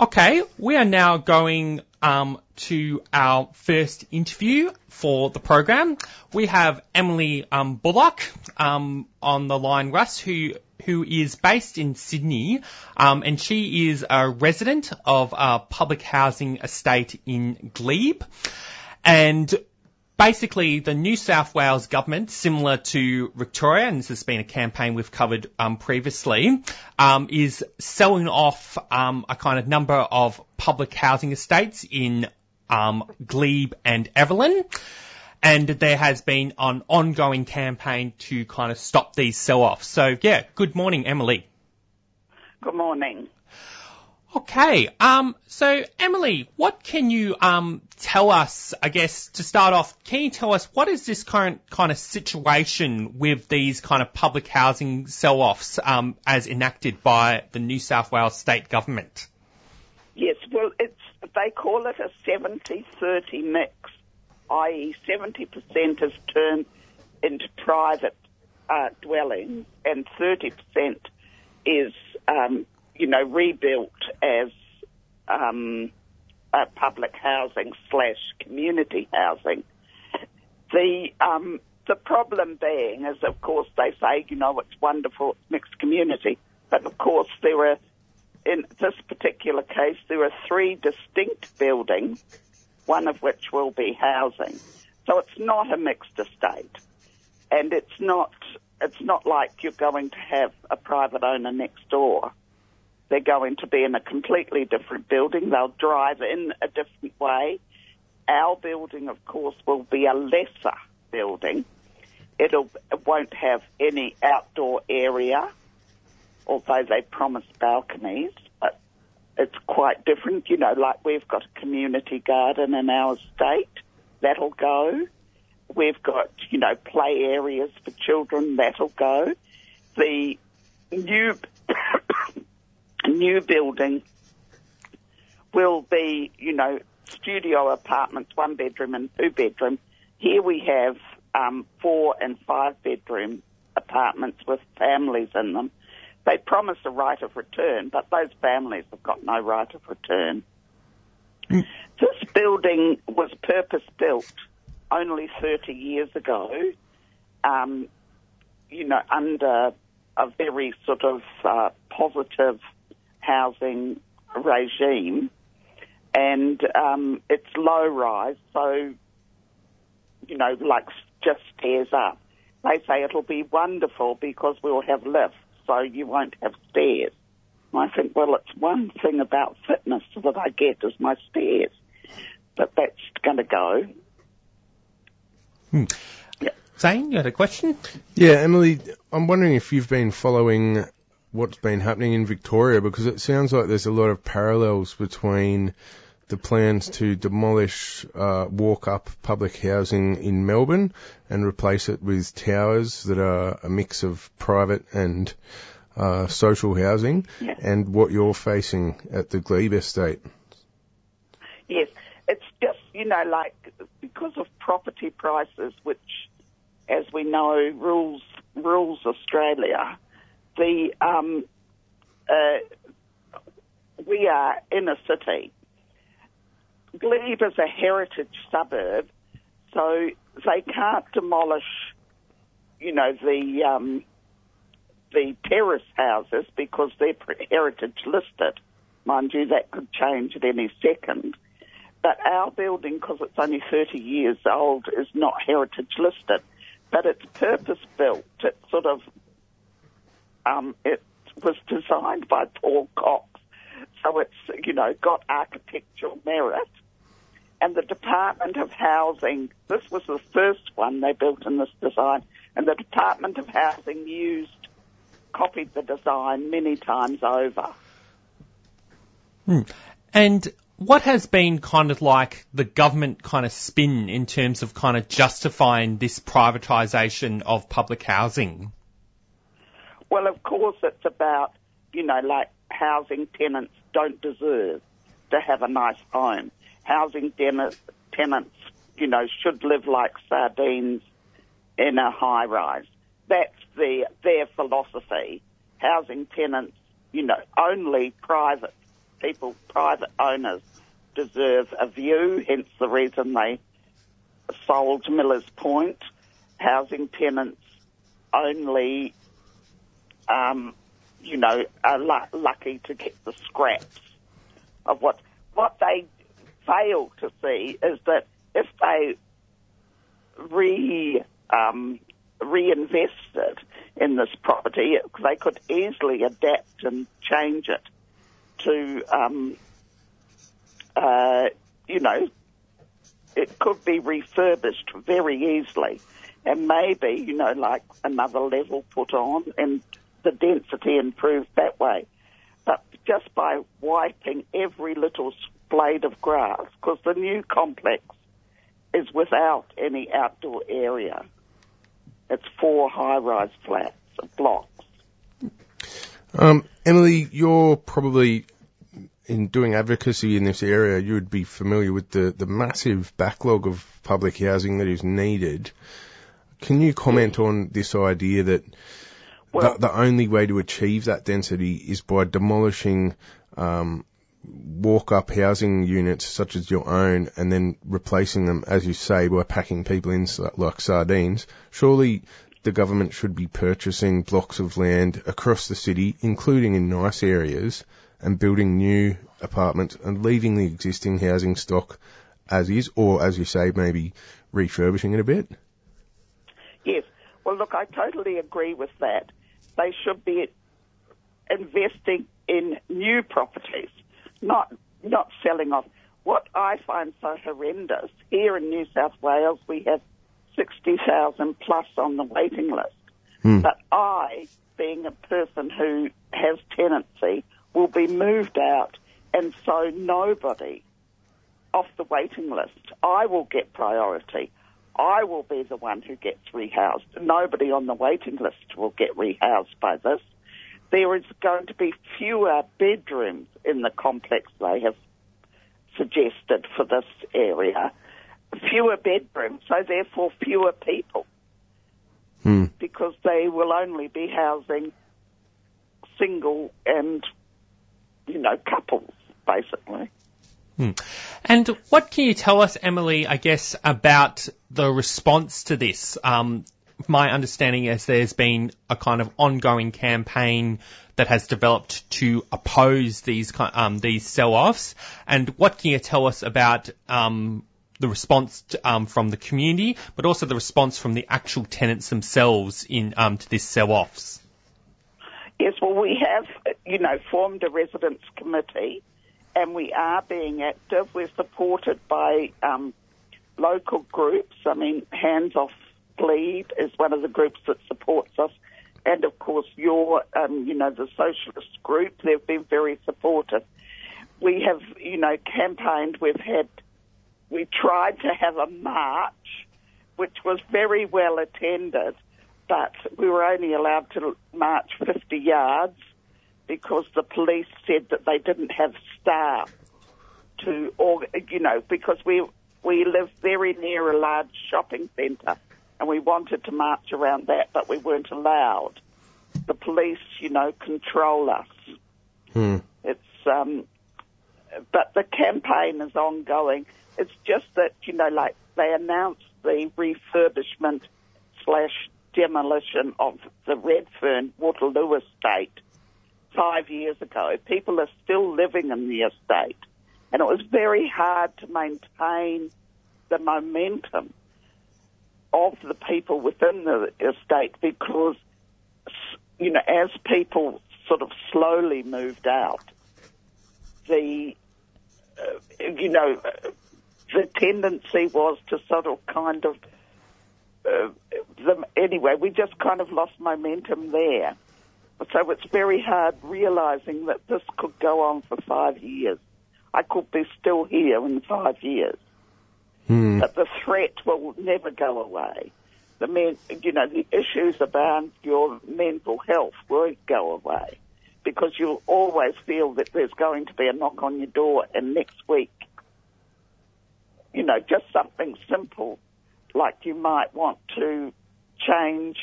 Okay, we are now going um, to our first interview for the program. We have Emily um, Bullock um, on the line, Russ, who who is based in Sydney, um, and she is a resident of a public housing estate in Glebe, and basically, the New South Wales government, similar to Victoria, and this has been a campaign we've covered um, previously, um, is selling off um, a kind of number of public housing estates in um, Glebe and Evelyn. And there has been an ongoing campaign to kind of stop these sell-offs. So, yeah, good morning, Emily. Good morning. Okay, um, so Emily, what can you um, tell us, I guess, to start off, can you tell us what is this current kind of situation with these kind of public housing sell-offs um, as enacted by the New South Wales state government? Yes, well, it's they call it a seventy thirty mix, that is seventy percent is turned into private uh, dwellings and thirty percent is um you know, rebuilt as um, uh, public housing slash community housing. The um, the problem being is, of course, they say, you know, it's wonderful, it's mixed community, but of course there are, in this particular case, there are three distinct buildings, one of which will be housing. So it's not a mixed estate, and it's not it's not like you're going to have a private owner next door. They're going to be in a completely different building. They'll drive in a different way. Our building, of course, will be a lesser building. It'll, it won't have any outdoor area, although they promise balconies. But it's quite different. You know, like we've got a community garden in our estate. That'll go. We've got, you know, play areas for children. That'll go. The new... new building will be, you know, studio apartments, one bedroom and two bedroom. Here we have um, four and five bedroom apartments with families in them. They promise a right of return, but those families have got no right of return. Mm. This building was purpose built only thirty years ago, um, you know, under a very sort of uh, positive housing regime, and um, it's low rise, so, you know, like just stairs up. They say it'll be wonderful because we'll have lifts, so you won't have stairs. And I think, well, it's one thing about fitness that I get is my stairs, but that's going to go. Hmm. Yeah. Zane, you had a question? Yeah, Emily, I'm wondering if you've been following what's been happening in Victoria, because it sounds like there's a lot of parallels between the plans to demolish uh, walk-up public housing in Melbourne and replace it with towers that are a mix of private and uh, social housing, yeah, and what you're facing at the Glebe estate. Yes, it's just, you know, like because of property prices, which, as we know, rules rules Australia. The um, uh, we are in a city. Glebe is a heritage suburb, so they can't demolish, you know, the um, the terrace houses because they're heritage listed. Mind you, that could change at any second. But our building, because it's only thirty years old, is not heritage listed, but it's purpose built. It's sort of Um, it was designed by Paul Cox, so it's, you know, got architectural merit. And the Department of Housing, this was the first one they built in this design, and the Department of Housing used, copied the design many times over. Hmm. And what has been kind of like the government kind of spin in terms of kind of justifying this privatisation of public housing? Well, of course, it's about, you know, like housing tenants don't deserve to have a nice home. Housing den- tenants, you know, should live like sardines in a high-rise. That's their, their philosophy. Housing tenants, you know, only private people, private owners deserve a view, hence the reason they sold Millers Point. Housing tenants only... Um, you know, are l- lucky to get the scraps of what what they fail to see is that if they re um, reinvested in this property, it, they could easily adapt and change it to, um, uh, you know, it could be refurbished very easily, and maybe, you know, like another level put on and the density improved that way. But just by wiping every little blade of grass, because the new complex is without any outdoor area. It's four high-rise flats, blocks. Um, Emily, you're probably, in doing advocacy in this area, you would be familiar with the, the massive backlog of public housing that is needed. Can you comment on this idea that well, the, the only way to achieve that density is by demolishing um, walk-up housing units such as your own and then replacing them, as you say, by packing people in like sardines? Surely the government should be purchasing blocks of land across the city, including in nice areas, and building new apartments and leaving the existing housing stock as is, or, as you say, maybe refurbishing it a bit? Yes. Well, look, I totally agree with that. They should be investing in new properties, not not selling off. What I find so horrendous, here in New South Wales, we have sixty thousand plus on the waiting list. Hmm. But I, being a person who has tenancy, will be moved out, and so nobody off the waiting list. I will get priority. I will be the one who gets rehoused. Nobody on the waiting list will get rehoused by this. There is going to be fewer bedrooms in the complex they have suggested for this area. Fewer bedrooms, so therefore fewer people. Hmm. Because they will only be housing single and, you know, couples, basically. Hmm. And what can you tell us, Emily, I guess, about the response to this? Um, my understanding is there's been a kind of ongoing campaign that has developed to oppose these um, these sell-offs. And what can you tell us about um, the response to, um, from the community, but also the response from the actual tenants themselves in um, to these sell-offs? Yes, well, we have, you know, formed a residents committee, and we are being active. We're supported by um, local groups. I mean, Hands Off Glebe is one of the groups that supports us, and of course, your, um, you know, the Socialist group. They've been very supportive. We have, you know, campaigned. We've had, we tried to have a march, which was very well attended. But we were only allowed to march fifty yards because the police said that they didn't have staff to, or, you know, because we we live very near a large shopping centre and we wanted to march around that, but we weren't allowed. The police, you know, control us. Hmm. It's um, but the campaign is ongoing. It's just that, you know, like they announced the refurbishment slash demolition of the Redfern Waterloo estate five years ago. People are still living in the estate, and it was very hard to maintain the momentum of the people within the estate because, you know, as people sort of slowly moved out, the, uh, you know, the tendency was to sort of kind of Uh, the, anyway, we just kind of lost momentum there. So it's very hard realising that this could go on for five years. I could be still here in five years. Hmm. But the threat will never go away. The men, you know, the issues about your mental health won't go away because you'll always feel that there's going to be a knock on your door and next week, you know, just something simple. Like you might want to change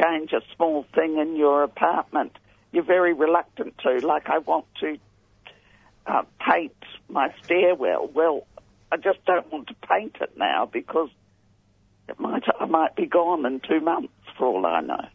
change a small thing in your apartment. You're very reluctant to. Like I want to uh, paint my stairwell. Well, I just don't want to paint it now because it might I might be gone in two months for all I know.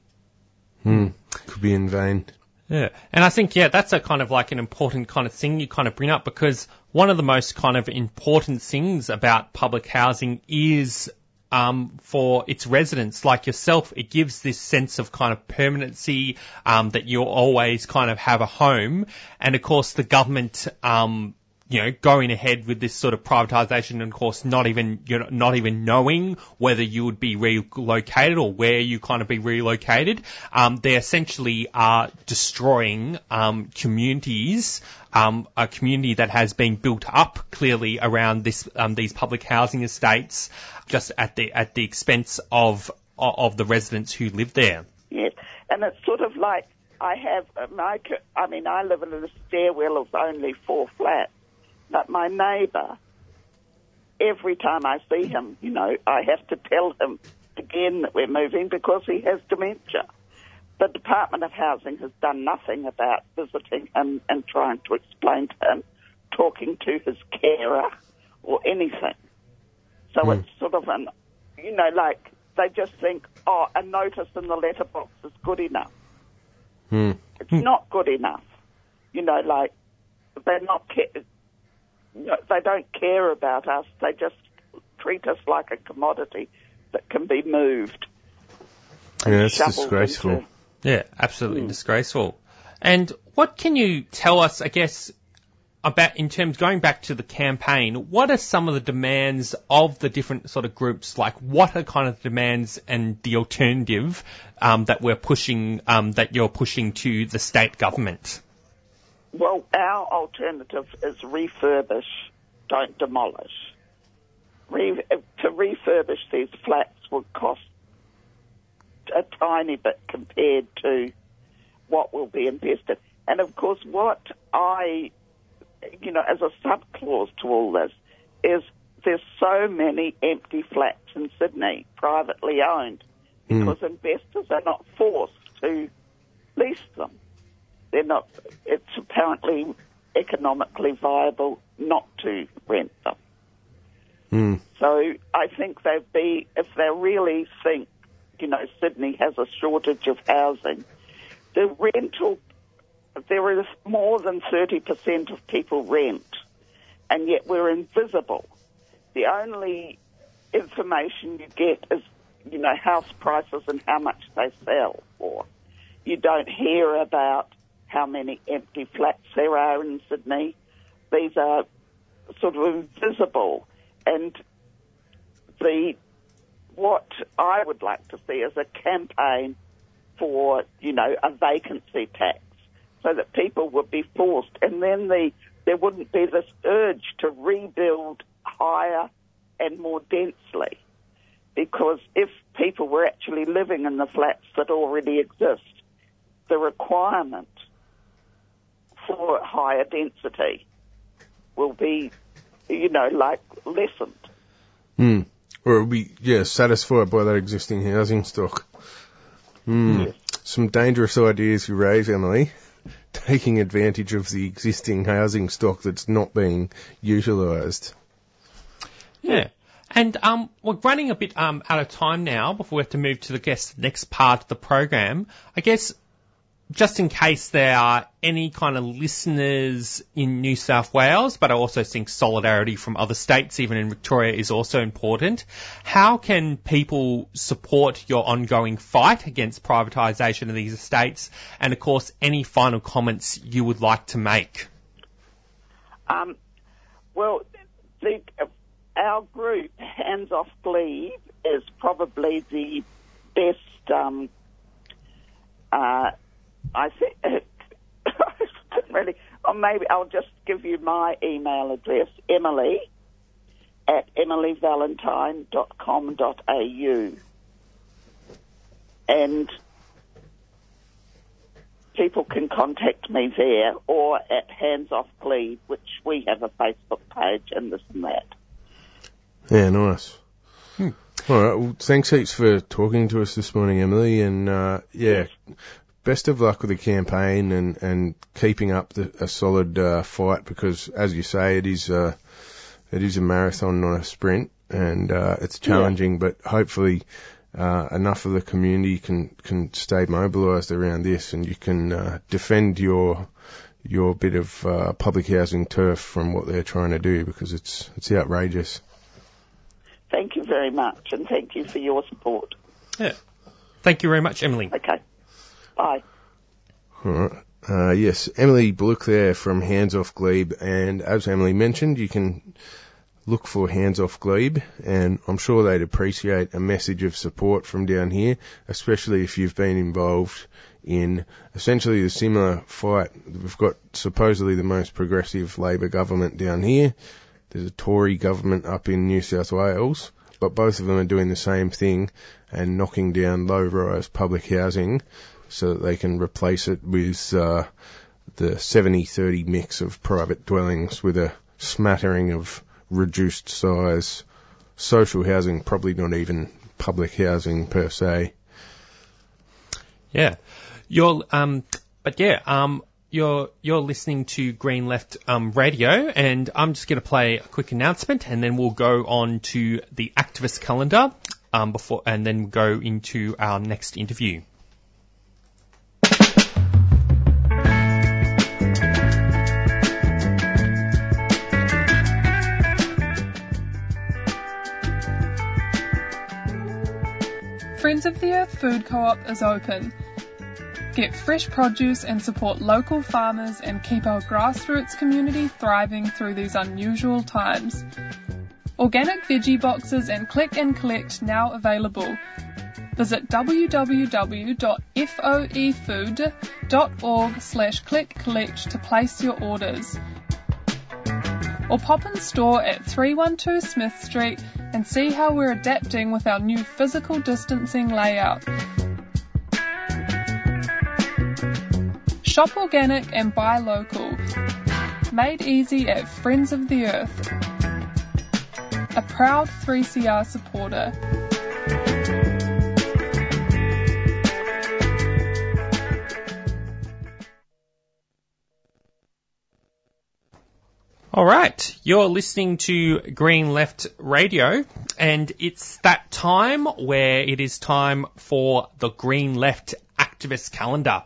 Hmm. Could be in vain. Yeah. And I think, yeah, that's a kind of like an important kind of thing you kind of bring up because one of the most kind of important things about public housing is um for its residents like yourself, it gives this sense of kind of permanency, um that you'll always kind of have a home. And, of course, the government um you know, going ahead with this sort of privatisation, and of course not even, you know, not even knowing whether you would be relocated or where you kind of be relocated. Um, they essentially are destroying, um, communities, um, a community that has been built up clearly around this, um, these public housing estates, just at the, at the expense of, of the residents who live there. Yes. And it's sort of like, I have my, I mean, I live in a stairwell of only four flats, but my neighbour, every time I see him, you know, I have to tell him again that we're moving because he has dementia. The Department of Housing has done nothing about visiting him and trying to explain to him, talking to his carer or anything. So mm. it's sort of an, you know, like they just think, oh, a notice in the letterbox is good enough. Hmm. It's hmm. not good enough, you know. Like they're not, ca- you know, they don't care about us. They just treat us like a commodity that can be moved. Yeah, it's disgraceful. Into. Yeah, absolutely hmm. disgraceful. And what can you tell us, I guess, about in terms going back to the campaign? What are some of the demands of the different sort of groups? Like, what are kind of the demands and the alternative um, that we're pushing, um, that you're pushing to the state government? Well, our alternative is refurbish, don't demolish. Re- to refurbish these flats would cost a tiny bit compared to what will be invested. And of course, what I you know, as a subclause to all this, is there's so many empty flats in Sydney, privately owned, because mm. investors are not forced to lease them. They're not, it's apparently economically viable not to rent them. Mm. So I think they'd be, if they really think, you know, Sydney has a shortage of housing, the rental there is more than thirty percent of people rent, and yet we're invisible. The only information you get is, you know, house prices and how much they sell for. You don't hear about how many empty flats there are in Sydney. These are sort of invisible. And the what I would like to see is a campaign for, you know, a vacancy tax, so that people would be forced, and then the, there wouldn't be this urge to rebuild higher and more densely, because if people were actually living in the flats that already exist, the requirement for higher density will be, you know, like lessened. Mm. Or it will be, yeah, satisfied by that existing housing stock. Mm. Yes. Some dangerous ideas you raise, Emily. Taking advantage of the existing housing stock that's not being utilised. Yeah. And um, we're running a bit um, out of time now before we have to move to the guess, next part of the program. I guess just in case there are any kind of listeners in New South Wales, but I also think solidarity from other states, even in Victoria, is also important. How can people support your ongoing fight against privatisation of these estates? And, of course, any final comments you would like to make? Um, well, the, our group, Hands Off Glebe, is probably the best... Um, uh, I think, really, or maybe I'll just give you my email address, Emily at emily valentine dot com dot a u. And people can contact me there or at Hands Off Glebe, which we have a Facebook page and this and that. Yeah, nice. Hmm. All right, well, thanks heaps for talking to us this morning, Emily, and uh, yeah. Yes. Best of luck with the campaign and, and keeping up the, a solid uh, fight, because, as you say, it is a, it is a marathon, not a sprint, and uh, it's challenging, yeah. But hopefully uh, enough of the community can, can stay mobilised around this, and you can uh, defend your your bit of uh, public housing turf from what they're trying to do, because it's it's outrageous. Thank you very much, and thank you for your support. Yeah. Thank you very much, Emily. Okay. Bye. All right. Uh, yes, Emily Blook there from Hands Off Glebe, and as Emily mentioned, you can look for Hands Off Glebe, and I'm sure they'd appreciate a message of support from down here, especially if you've been involved in essentially a similar fight. We've got supposedly the most progressive Labor government down here. There's a Tory government up in New South Wales, but both of them are doing the same thing and knocking down low-rise public housing so that they can replace it with uh, the seventy thirty mix of private dwellings with a smattering of reduced size social housing, probably not even public housing per se. Yeah. You're, um, but yeah, um, you're, you're listening to Green Left, um, radio, and I'm just going to play a quick announcement and then we'll go on to the activist calendar, um, before, and then we'll go into our next interview. Friends of the Earth Food Co-op is open. Get fresh produce and support local farmers and keep our grassroots community thriving through these unusual times. Organic veggie boxes and click and collect now available. Visit w w w dot f o e food dot org slash click collect to place your orders. Or pop in store at three one two Smith Street and see how we're adapting with our new physical distancing layout. Shop organic and buy local. Made easy at Friends of the Earth. A proud three C R supporter. All right, you're listening to Green Left Radio, and it's that time where it is time for the Green Left activist calendar.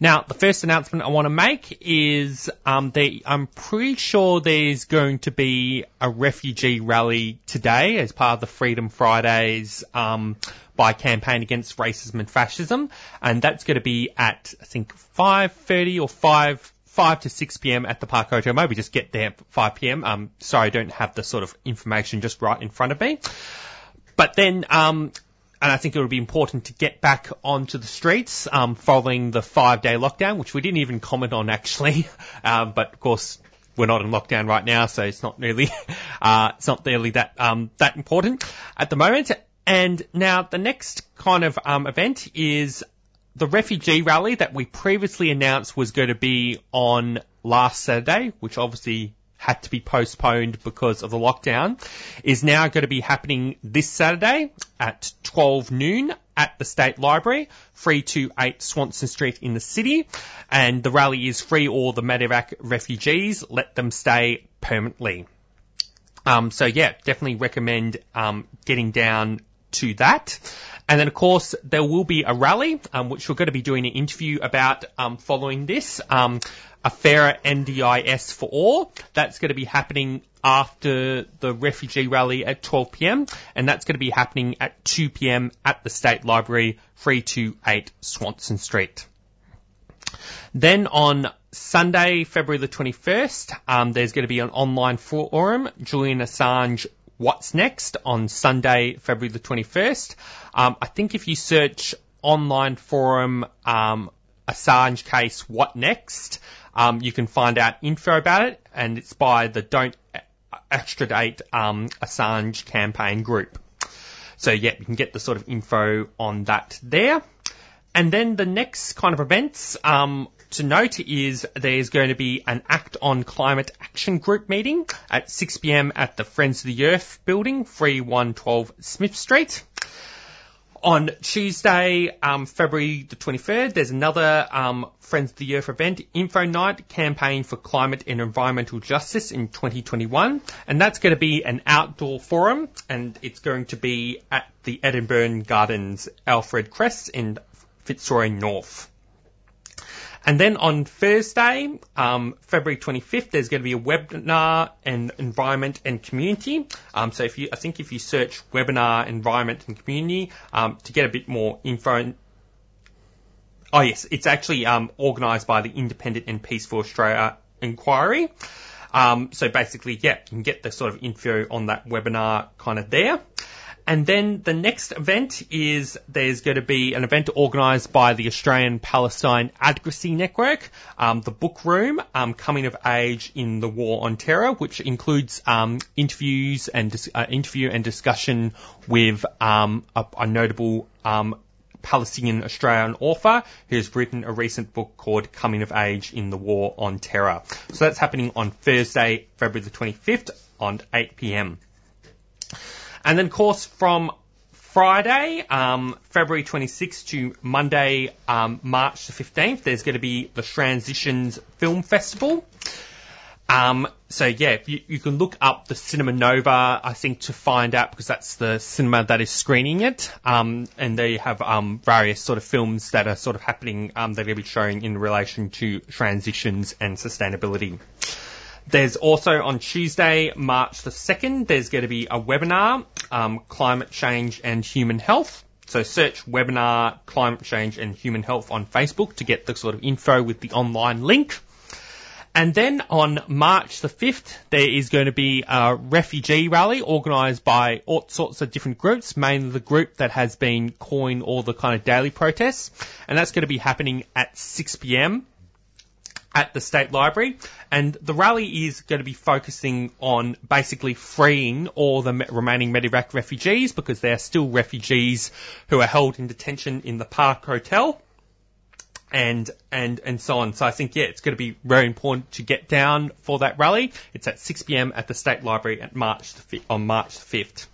Now, the first announcement I want to make is um, they, I'm pretty sure there's going to be a refugee rally today as part of the Freedom Fridays um, by Campaign Against Racism and Fascism, and that's going to be at, I think, five thirty or five, five to six p m at the Park Hotel. Maybe just get there at five p m. Um, sorry, I don't have the sort of information just right in front of me. But then, um, and I think it would be important to get back onto the streets, um, following the five-day lockdown, which we didn't even comment on actually. Um, but of course, we're not in lockdown right now, so it's not really, uh, it's not really that, um, that important at the moment. And now the next kind of, um, event is the refugee rally that we previously announced was going to be on last Saturday, which obviously had to be postponed because of the lockdown, is now going to be happening this Saturday at twelve noon at the State Library, three two eight Swanston Street in the city. And the rally is free all the Medivac refugees. Let them stay permanently. Um, so yeah, definitely recommend, um, getting down to that. And then, of course, there will be a rally, um, which we're going to be doing an interview about, um, following this, um, a Fairer N D I S for All. That's going to be happening after the refugee rally at twelve p m, and that's going to be happening at two p m at the State Library, three two eight Swanston Street. Then on Sunday, February the twenty-first, um, there's going to be an online forum, Julian Assange What's Next, on Sunday, February the twenty-first. Um, I think if you search online forum, um, Assange case, what next, um, you can find out info about it, and it's by the Don't Extradite, um, Assange campaign group. So yeah, you can get the sort of info on that there. And then the next kind of events, um, to note is there's going to be an Act on Climate Action Group meeting at six p m at the Friends of the Earth building, thirty-one twelve Smith Street. On Tuesday, um, February the twenty-third, there's another um, Friends of the Earth event, Info Night, Campaign for Climate and Environmental Justice in twenty twenty-one. And that's going to be an outdoor forum, and it's going to be at the Edinburgh Gardens, Alfred Crest in Fitzroy North. And then on Thursday, um, February twenty-fifth, there's going to be a webinar and environment and community. Um, so if you, I think if you search webinar, environment and community, um, to get a bit more info Oh, yes. It's actually um, organised by the Independent and Peaceful Australia Inquiry. Um, so basically, yeah, you can get the sort of info on that webinar kind of there. And then the next event is there's going to be an event organised by the Australian Palestine Advocacy Network, um, the Book Room, um, Coming of Age in the War on Terror, which includes um, interviews and uh, interview and discussion with um, a, a notable um, Palestinian Australian author who's written a recent book called Coming of Age in the War on Terror. So that's happening on Thursday, February the twenty-fifth, on eight p m. And then, of course, from Friday, um, February twenty-sixth to Monday, um, March the fifteenth, there's going to be the Transitions Film Festival. Um, so, yeah, you, you can look up the Cinema Nova, I think, to find out, because that's the cinema that is screening it. Um, and they have um, various sort of films that are sort of happening, um, they're going to be showing in relation to transitions and sustainability. There's also on Tuesday, March the second, there's going to be a webinar, um, Climate Change and Human Health. So search webinar Climate Change and Human Health on Facebook to get the sort of info with the online link. And then on March the fifth, there is going to be a refugee rally organised by all sorts of different groups, mainly the group that has been coined all the kind of daily protests. And that's going to be happening at six p m at the State Library, and the rally is going to be focusing on basically freeing all the me- remaining Medivac refugees, because they are still refugees who are held in detention in the Park Hotel, and and and so on. So I think, yeah, it's going to be very important to get down for that rally. It's at six p m at the State Library at March the fi- on March the fifth.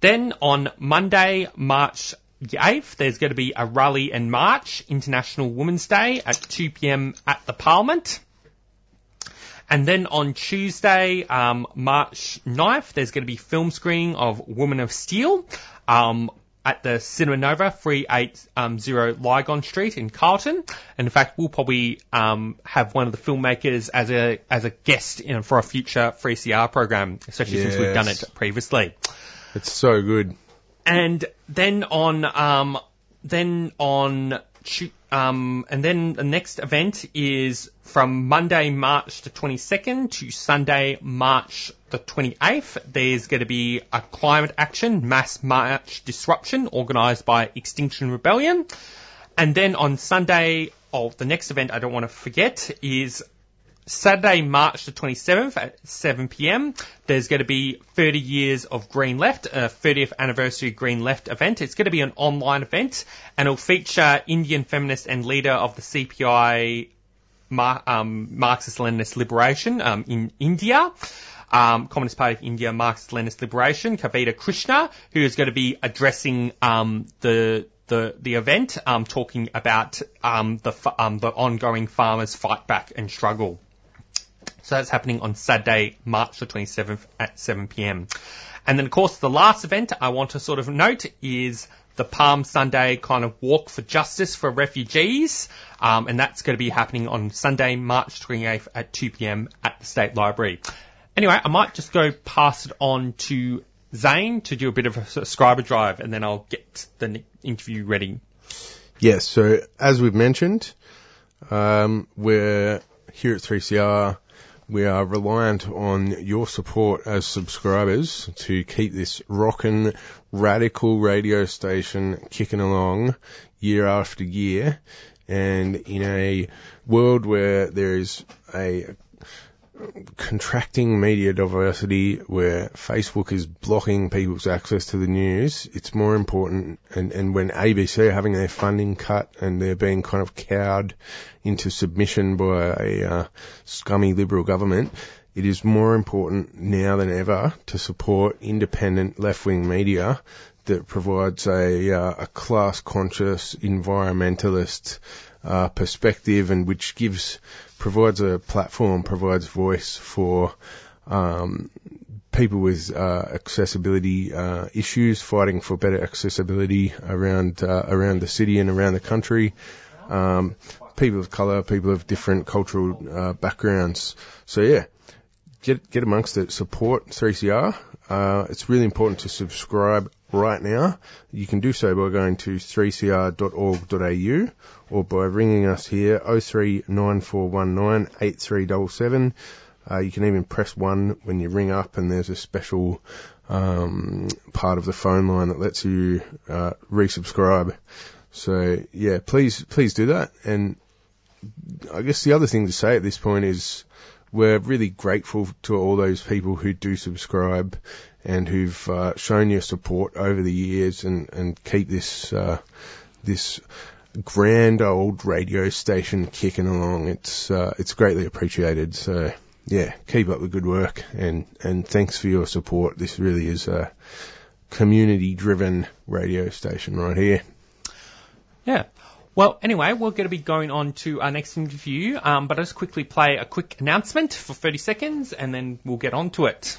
Then on Monday, March the eighth, there's going to be a rally and march, International Women's Day, at two p m at the Parliament. And then on Tuesday, um, March ninth, there's going to be film screening of Woman of Steel um, at the Cinema Nova, three eighty Lygon Street in Carlton. And in fact, we'll probably um, have one of the filmmakers as a as a guest in, for a future three C R program, especially yes. since we've done it previously. It's so good. And then on, um, then on, um, and then the next event is from Monday, March the twenty-second to Sunday, March the twenty-eighth. There's going to be a climate action mass march disruption organised by Extinction Rebellion. And then on Sunday, oh, the next event I don't want to forget is Saturday, March the twenty-seventh at seven p m, there's going to be thirty years of Green Left, a thirtieth anniversary Green Left event. It's going to be an online event, and it'll feature Indian feminist and leader of the C P I, um, Marxist-Leninist Liberation um, in India, um, Communist Party of India, Marxist-Leninist Liberation, Kavita Krishna, who is going to be addressing um, the the the event, um, talking about um, the um, the ongoing farmers' fight back and struggle. So that's happening on Saturday, March the twenty-seventh at seven p m. And then, of course, the last event I want to sort of note is the Palm Sunday kind of walk for justice for refugees. Um, and that's going to be happening on Sunday, March twenty-eighth at two p m at the State Library. Anyway, I might just go pass it on to Zane to do a bit of a subscriber drive, and then I'll get the interview ready. Yes, so as we've mentioned, um, we're here at three C R. We are reliant on your support as subscribers to keep this rockin' radical radio station kicking along year after year. And in a world where there is a contracting media diversity, where Facebook is blocking people's access to the news, it's more important. And, and when A B C are having their funding cut and they're being kind of cowed into submission by a uh, scummy Liberal government, it is more important now than ever to support independent left-wing media that provides a, uh, a class-conscious environmentalist uh, perspective, and which gives provides a platform, provides voice for um, people with uh, accessibility uh, issues, fighting for better accessibility around uh, around the city and around the country. Um, people of colour, people of different cultural uh, backgrounds. So yeah, get get amongst it. Support three C R. Uh, it's really important to subscribe right now, you can do so by going to three c r dot org dot a u or by ringing us here oh three nine four one nine eight three seven seven. Uh, you can even press one when you ring up, and there's a special um, part of the phone line that lets you uh, resubscribe. So yeah, please please do that. And I guess the other thing to say at this point is we're really grateful to all those people who do subscribe and who've uh, shown your support over the years and, and keep this uh, this grand old radio station kicking along. It's uh, it's greatly appreciated. So yeah, keep up the good work, and, and thanks for your support. This really is a community-driven radio station right here. Yeah. Well, anyway, we're going to be going on to our next interview, um, but I'll just quickly play a quick announcement for thirty seconds, and then we'll get on to it.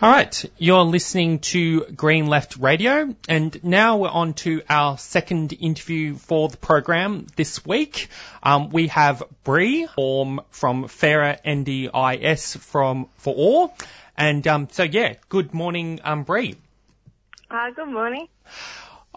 All right, you're listening to Green Left Radio, and now we're on to our second interview for the program this week. Um, we have Bree from, from Fairer N D I S from, for All, and um, so yeah, good morning, um, Bree. Uh, good morning.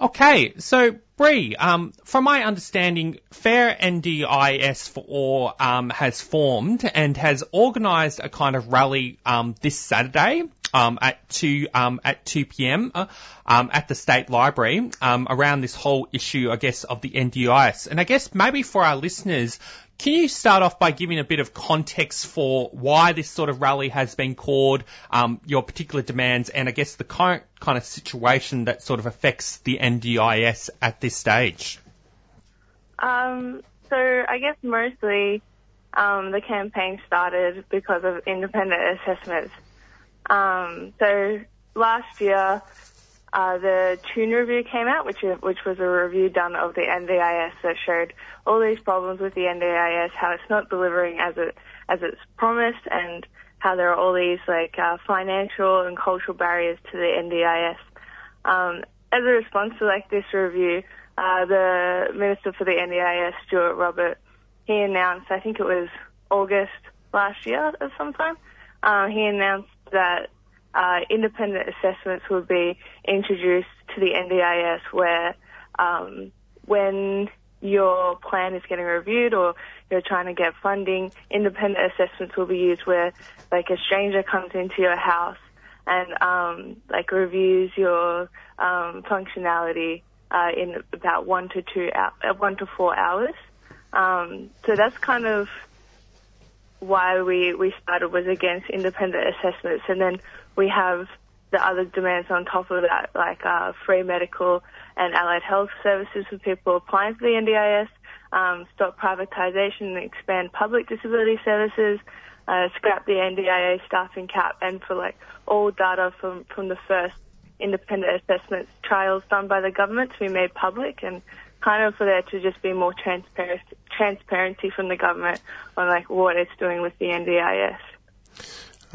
Okay, so Bree, um, from my understanding, Fairer N D I S for All um, has formed and has organised a kind of rally um, this Saturday. Um, at two um, at two p m uh, um, at the State Library um, around this whole issue, I guess, of the N D I S. And I guess maybe for our listeners, can you start off by giving a bit of context for why this sort of rally has been called, um, your particular demands, and I guess the current kind of situation that sort of affects the N D I S at this stage? Um, so I guess mostly um, the campaign started because of independent assessments. Um, so last year, uh, the Tune review came out, which is, which was a review done of the N D I S that showed all these problems with the N D I S, how it's not delivering as it, as it's promised, and how there are all these like, uh, financial and cultural barriers to the N D I S. Um, as a response to like this review, uh, the Minister for the N D I S, Stuart Robert, he announced, I think it was August last year at some time, uh, he announced that uh, independent assessments would be introduced to the N D I S where um, when your plan is getting reviewed or you're trying to get funding, independent assessments will be used where like a stranger comes into your house and um, like reviews your um, functionality uh, in about one to two uh, one to four hours. Um, so that's kind of why we, we started, was against independent assessments. And then we have the other demands on top of that, like uh, free medical and allied health services for people applying for the N D I S, um, stop privatisation and expand public disability services, uh, scrap the N D I S staffing cap, and for like all data from, from the first independent assessment trials done by the government to be made public, and kind of for there to just be more transparent, transparency from the government on like what it's doing with the N D I S.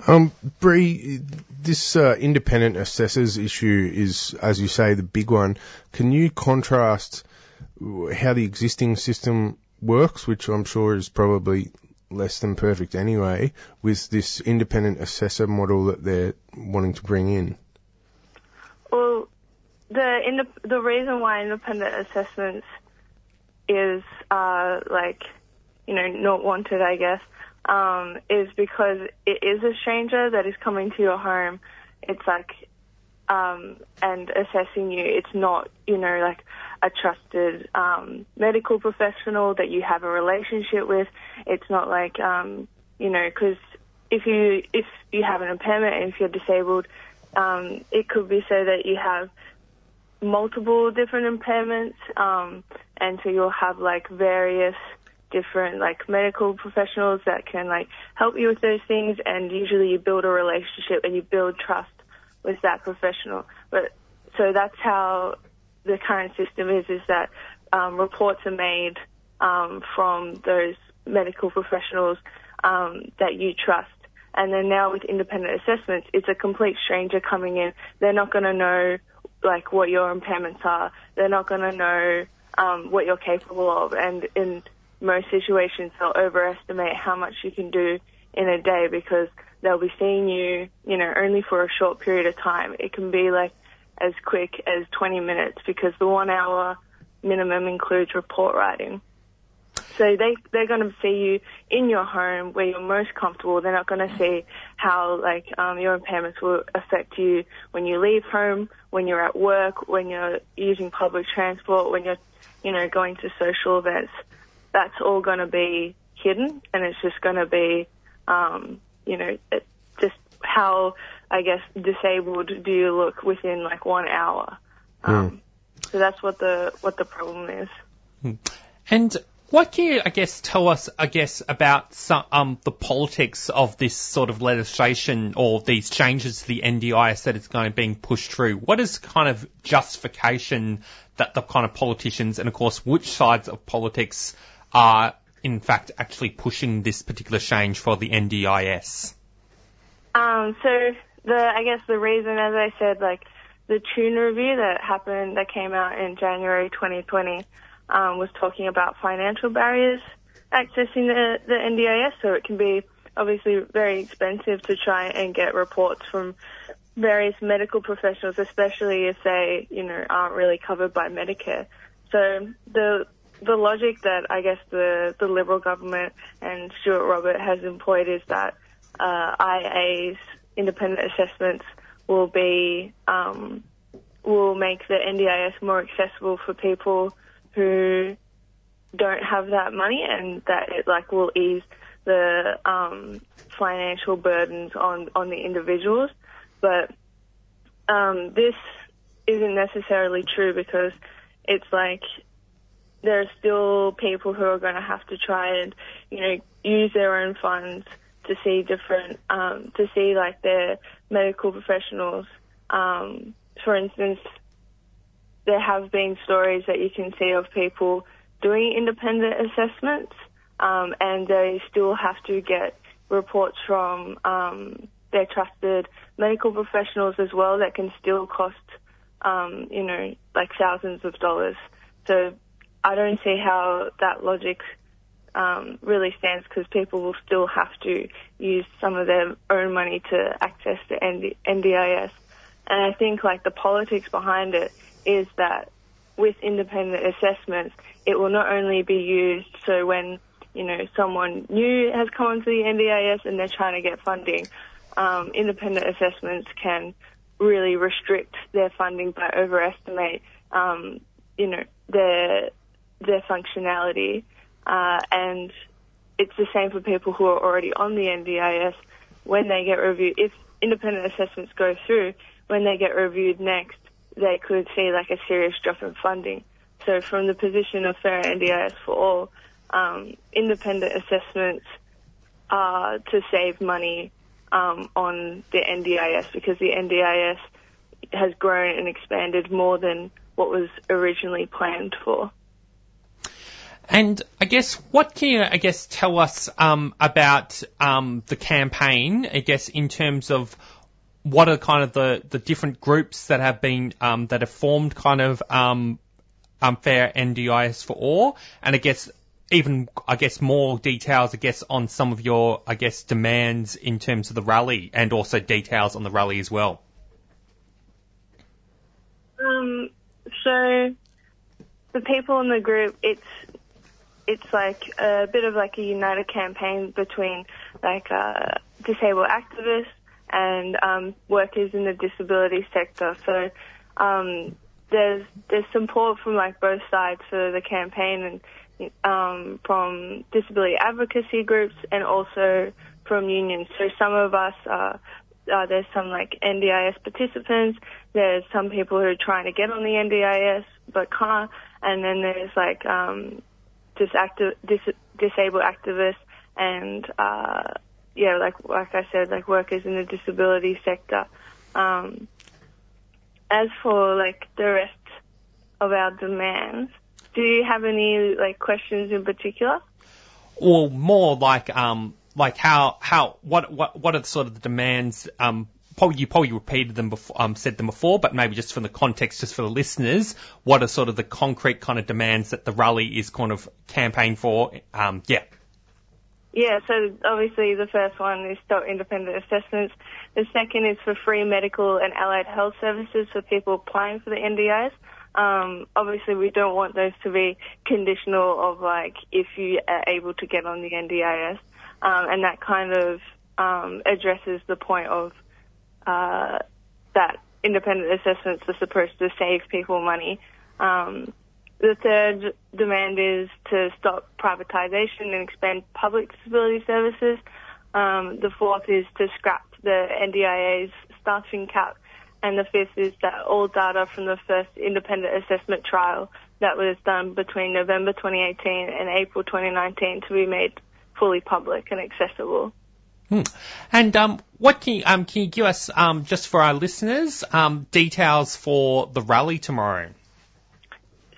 Um, Bree, this uh, independent assessors issue is, as you say, the big one. Can you contrast how the existing system works, which I'm sure is probably less than perfect anyway, with this independent assessor model that they're wanting to bring in? Well, The in the, the reason why independent assessments is uh like you know not wanted, I guess, um, is because it is a stranger that is coming to your home. It's like um and assessing you. It's not you know like a trusted um medical professional that you have a relationship with. It's not like um you know because if you if you have an impairment and if you're disabled, um it could be so that you have multiple different impairments, um, and so you'll have like various different like medical professionals that can like help you with those things, and usually you build a relationship and you build trust was that professional. But so that's how the current system is, is that um, reports are made um, from those medical professionals um, that you trust. And then now with independent assessments, it's a complete stranger coming in. They're not going to know, like, what your impairments are. They're not going to know um, what you're capable of. And in most situations, they'll overestimate how much you can do in a day because they'll be seeing you, you know, only for a short period of time. It can be, like, as quick as twenty minutes because the one-hour minimum includes report writing. So they, they're going to see you in your home where you're most comfortable. They're not going to see how, like, um, your impairments will affect you when you leave home, when you're at work, when you're using public transport, when you're, you know, going to social events. That's all going to be hidden, and it's just going to be, um, you know, just how, I guess, disabled do you look within, like, one hour. Um, mm. So that's what the what the problem is. And what can you, I guess, tell us, I guess, about some, um, the politics of this sort of legislation or these changes to the N D I S that is going being pushed through? What is kind of justification that the kind of politicians and, of course, which sides of politics are, in fact, actually pushing this particular change for the N D I S? Um, so, the I guess the reason, as I said, like, the Tune review that happened, that came out in January twenty twenty... Um, was talking about financial barriers accessing the, the N D I S, so it can be obviously very expensive to try and get reports from various medical professionals, especially if they, you know, aren't really covered by Medicare. So the the logic that I guess the, the Liberal government and Stuart Robert has employed is that uh, I A's independent assessments will be um, will make the N D I S more accessible for people who don't have that money, and that it, like, will ease the um, financial burdens on, on the individuals. But um, this isn't necessarily true because it's like there are still people who are going to have to try and, you know, use their own funds to see different, um, to see, like, their medical professionals. Um, for instance, there have been stories that you can see of people doing independent assessments, um, and they still have to get reports from um, their trusted medical professionals as well. That can still cost, um, you know, like thousands of dollars. So I don't see how that logic um, really stands, because people will still have to use some of their own money to access the N D I S. And I think, like, the politics behind it is that with independent assessments, it will not only be used so when, you know, someone new has come onto the N D I S and they're trying to get funding, um, independent assessments can really restrict their funding by overestimate, um, you know, their their functionality. Uh, and it's the same for people who are already on the N D I S. When they get reviewed, if independent assessments go through, when they get reviewed next, they could see, like, a serious drop in funding. So from the position of Fairer N D I S for All, um, independent assessments are to save money um, on the N D I S, because the N D I S has grown and expanded more than what was originally planned for. And I guess what can you, I guess, tell us um, about um, the campaign, I guess, in terms of what are kind of the, the different groups that have been, um, that have formed kind of, um, um, Fairer N D I S for All? And I guess even, I guess more details, I guess, on some of your, I guess, demands in terms of the rally, and also details on the rally as well. Um, so the people in the group, it's, it's like a bit of like a united campaign between, like, uh, disabled activists and um, workers in the disability sector. So um, there's there's support from, like, both sides for the campaign, and um, from disability advocacy groups and also from unions. So some of us are, uh, there's some, like, N D I S participants, there's some people who are trying to get on the N D I S but can't, and then there's, like, um, dis- acti- dis- disabled activists and uh yeah, like like I said, like workers in the disability sector. Um, as for like the rest of our demands, do you have any like questions in particular? Or more like um like how how what what what are the sort of the demands? Um, probably you probably repeated them before, um said them before, but maybe just for the context, just for the listeners, what are sort of the concrete kind of demands that the rally is kind of campaigning for? Um, yeah. Yeah, so obviously the first one is stop independent assessments. The second is for free medical and allied health services for people applying for the N D I S. Um, obviously we don't want those to be conditional of like if you are able to get on the N D I S. Um, and that kind of um, addresses the point of uh, that independent assessments are supposed to save people money. Um, The third demand is to stop privatisation and expand public disability services. Um, the fourth is to scrap the N D I A's staffing cap. And the fifth is that all data from the first independent assessment trial that was done between November twenty eighteen and April twenty nineteen to be made fully public and accessible. Hmm. And um, what can you, um, can you give us, um, just for our listeners, um, details for the rally tomorrow?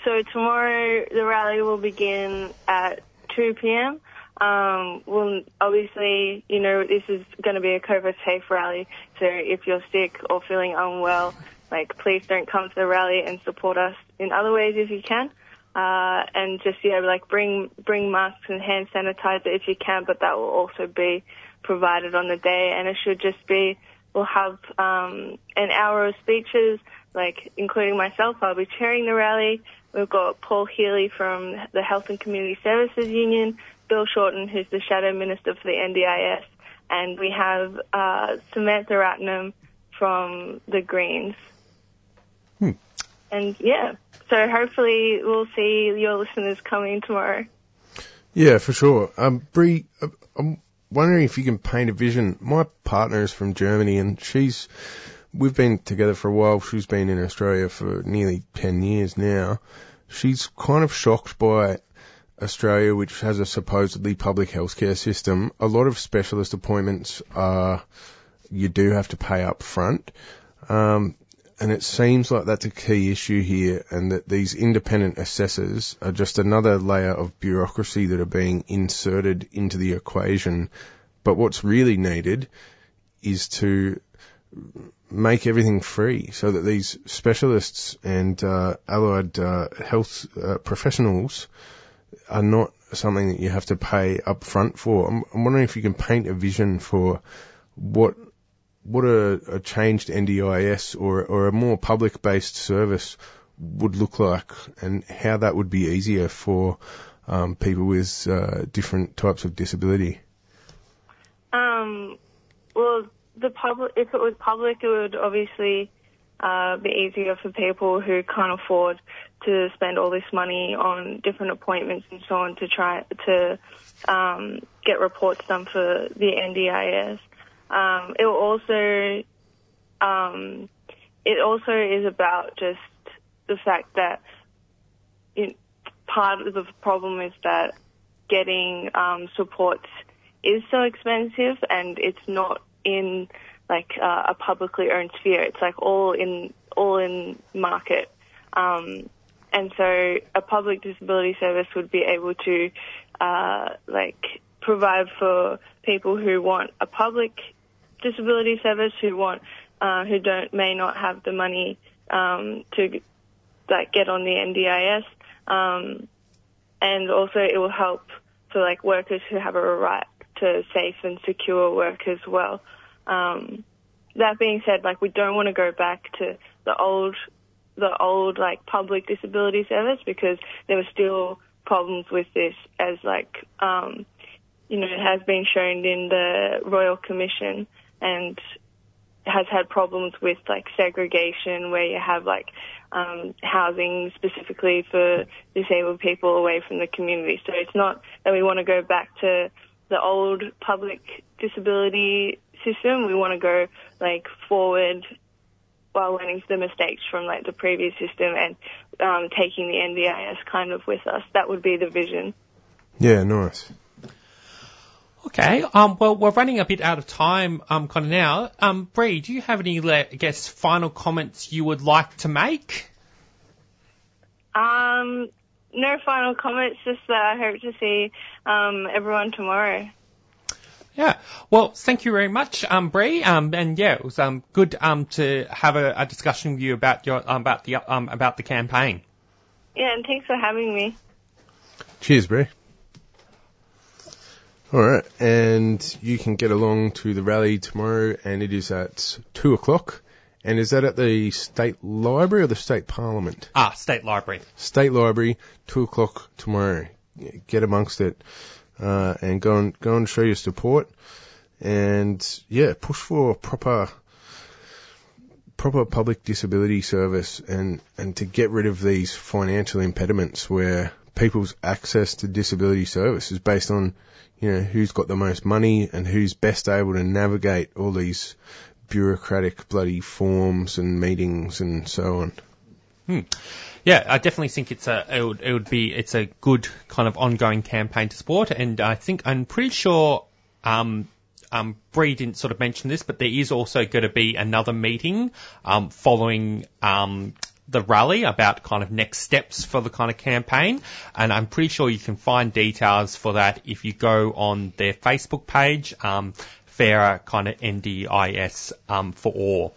So tomorrow the rally will begin at two p.m. Um, we'll obviously, you know, this is going to be a COVID safe rally. So if you're sick or feeling unwell, like please don't come to the rally and support us in other ways if you can. Uh, and just, yeah, like bring, bring masks and hand sanitizer if you can, but that will also be provided on the day. And it should just be, we'll have, um, an hour of speeches, like including myself. I'll be chairing the rally. We've got Paul Healy from the Health and Community Services Union, Bill Shorten, who's the Shadow Minister for the N D I S, and we have uh, Samantha Ratnam from the Greens. Hmm. And, yeah, so hopefully we'll see your listeners coming in tomorrow. Yeah, for sure. Um, Bree, I'm wondering if you can paint a vision. My partner is from Germany, and she's... We've been together for a while. She's been in Australia for nearly ten years now. She's kind of shocked by Australia, which has a supposedly public healthcare system. A lot of specialist appointments are, you do have to pay up front. Um, and it seems like that's a key issue here, and that these independent assessors are just another layer of bureaucracy that are being inserted into the equation. But what's really needed is to make everything free so that these specialists and uh, allied uh, health uh, professionals are not something that you have to pay up front for. I'm, I'm wondering if you can paint a vision for what what a, a changed N D I S or, or a more public-based service would look like, and how that would be easier for um, people with uh, different types of disability. Um. Well... The public, if it was public, it would obviously uh, be easier for people who can't afford to spend all this money on different appointments and so on to try to um, get reports done for the N D I S. Um, it will also, um, it also is about just the fact that it, part of the problem is that getting um, supports is so expensive, and it's not in like uh, a publicly owned sphere. It's like all in all in market, um, and so a public disability service would be able to uh, like provide for people who want a public disability service, who want uh, who don't may not have the money um, to like get on the N D I S, um, and also it will help for like workers who have a right to safe and secure work as well. Um, that being said, like we don't want to go back to the old, the old like public disability service, because there were still problems with this, as like um, you know, it has been shown in the Royal Commission, and has had problems with like segregation, where you have like um, housing specifically for disabled people away from the community. So it's not that we want to go back to the old public disability system. We want to go like forward while learning the mistakes from like the previous system, and um, taking the N D I S kind of with us. That would be the vision. Yeah, nice. Okay. Um, well, we're running a bit out of time, um, kind of now. Um, Bree, do you have any, I guess, final comments you would like to make? Um, no final comments, just that I hope to see, um, everyone tomorrow. Yeah. Well, thank you very much, um, Bree. Um, and yeah, it was, um, good, um, to have a, a discussion with you about your, um, about the, um, about the campaign. Yeah, and thanks for having me. Cheers, Bree. All right, and you can get along to the rally tomorrow, and it is at two o'clock. And is that at the State Library or the State Parliament? Ah, State Library. State Library, two o'clock tomorrow. Get amongst it, uh, and go and go and show your support, and yeah, push for proper proper public disability service, and and to get rid of these financial impediments where people's access to disability service is based on, you know, who's got the most money and who's best able to navigate all these bureaucratic bloody forms and meetings and so on. Hmm. Yeah, I definitely think it's a it would, it would be it's a good kind of ongoing campaign to support, and I think I'm pretty sure um um Bree didn't sort of mention this, but there is also going to be another meeting um following um. the rally about kind of next steps for the kind of campaign, and I'm pretty sure you can find details for that if you go on their Facebook page, um, Fairer kind of N D I S um, for all.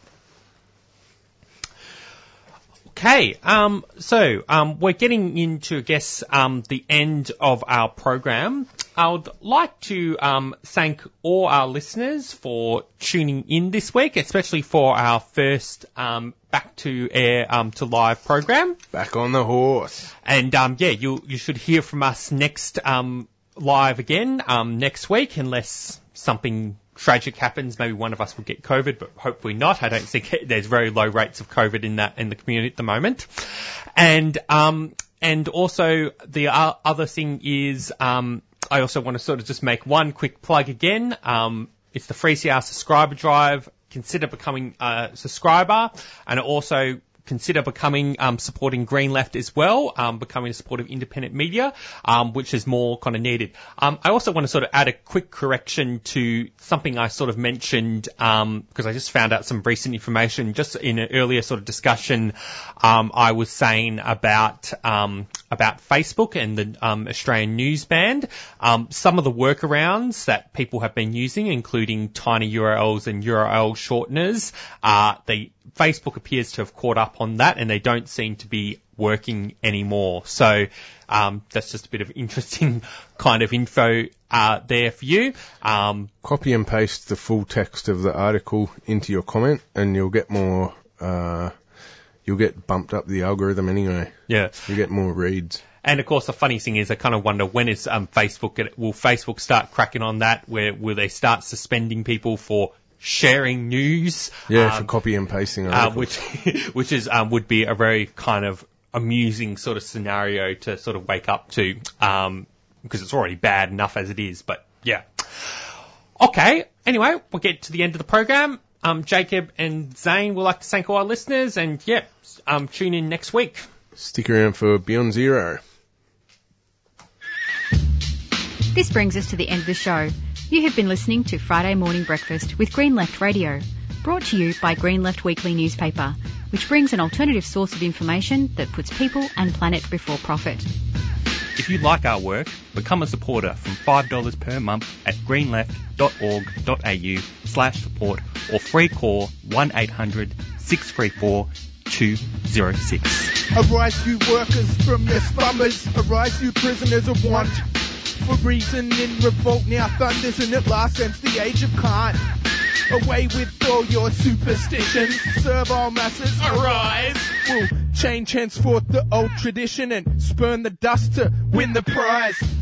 Okay, um, so um, we're getting into, I guess, um, the end of our program. I would like to um, thank all our listeners for tuning in this week, especially for our first um, back to air um, to live program. Back on the horse. And um, yeah, you you should hear from us next um, live again um, next week, unless something tragic happens. Maybe one of us will get COVID, but hopefully not. I don't think there's very low rates of COVID in that in the community at the moment. And um and also the other thing is um I also want to sort of just make one quick plug again. Um, it's the three C R subscriber drive. Consider becoming a subscriber, and also consider becoming um supporting Green Left as well, um becoming a supporter of independent media, um which is more kind of needed. Um I also want to sort of add a quick correction to something I sort of mentioned, um because I just found out some recent information just in an earlier sort of discussion. um I was saying about um about Facebook and the um Australian news ban. Um some of the workarounds that people have been using, including tiny U R Ls and U R L shorteners, uh they Facebook appears to have caught up on that, and they don't seem to be working anymore. So um, that's just a bit of interesting kind of info uh, there for you. Um, Copy and paste the full text of the article into your comment, and you'll get more. Uh, you'll get bumped up the algorithm anyway. Yeah, you get more reads. And of course, the funny thing is, I kind of wonder when is um, Facebook will Facebook start cracking on that? Where will they start suspending people for sharing news, yeah, um, for copy and pasting, uh, which, which is um, would be a very kind of amusing sort of scenario to sort of wake up to, um, because it's already bad enough as it is. But yeah, okay. Anyway, we'll get to the end of the program. Um, Jacob and Zane would like to thank all our listeners, and yeah, um, tune in next week. Stick around for Beyond Zero. This brings us to the end of the show. You have been listening to Friday Morning Breakfast with Green Left Radio, brought to you by Green Left Weekly newspaper, which brings an alternative source of information that puts people and planet before profit. If you like our work, become a supporter from five dollars per month at greenleft.org.au slash support or free call one eight hundred six three four two zero six. Arise you workers from your slumbers, arise you prisoners of want. For reason in revolt now thunders, and at last ends the age of Kant. Away with all your superstitions, servile masses, arise. We'll change henceforth the old tradition and spurn the dust to win the prize.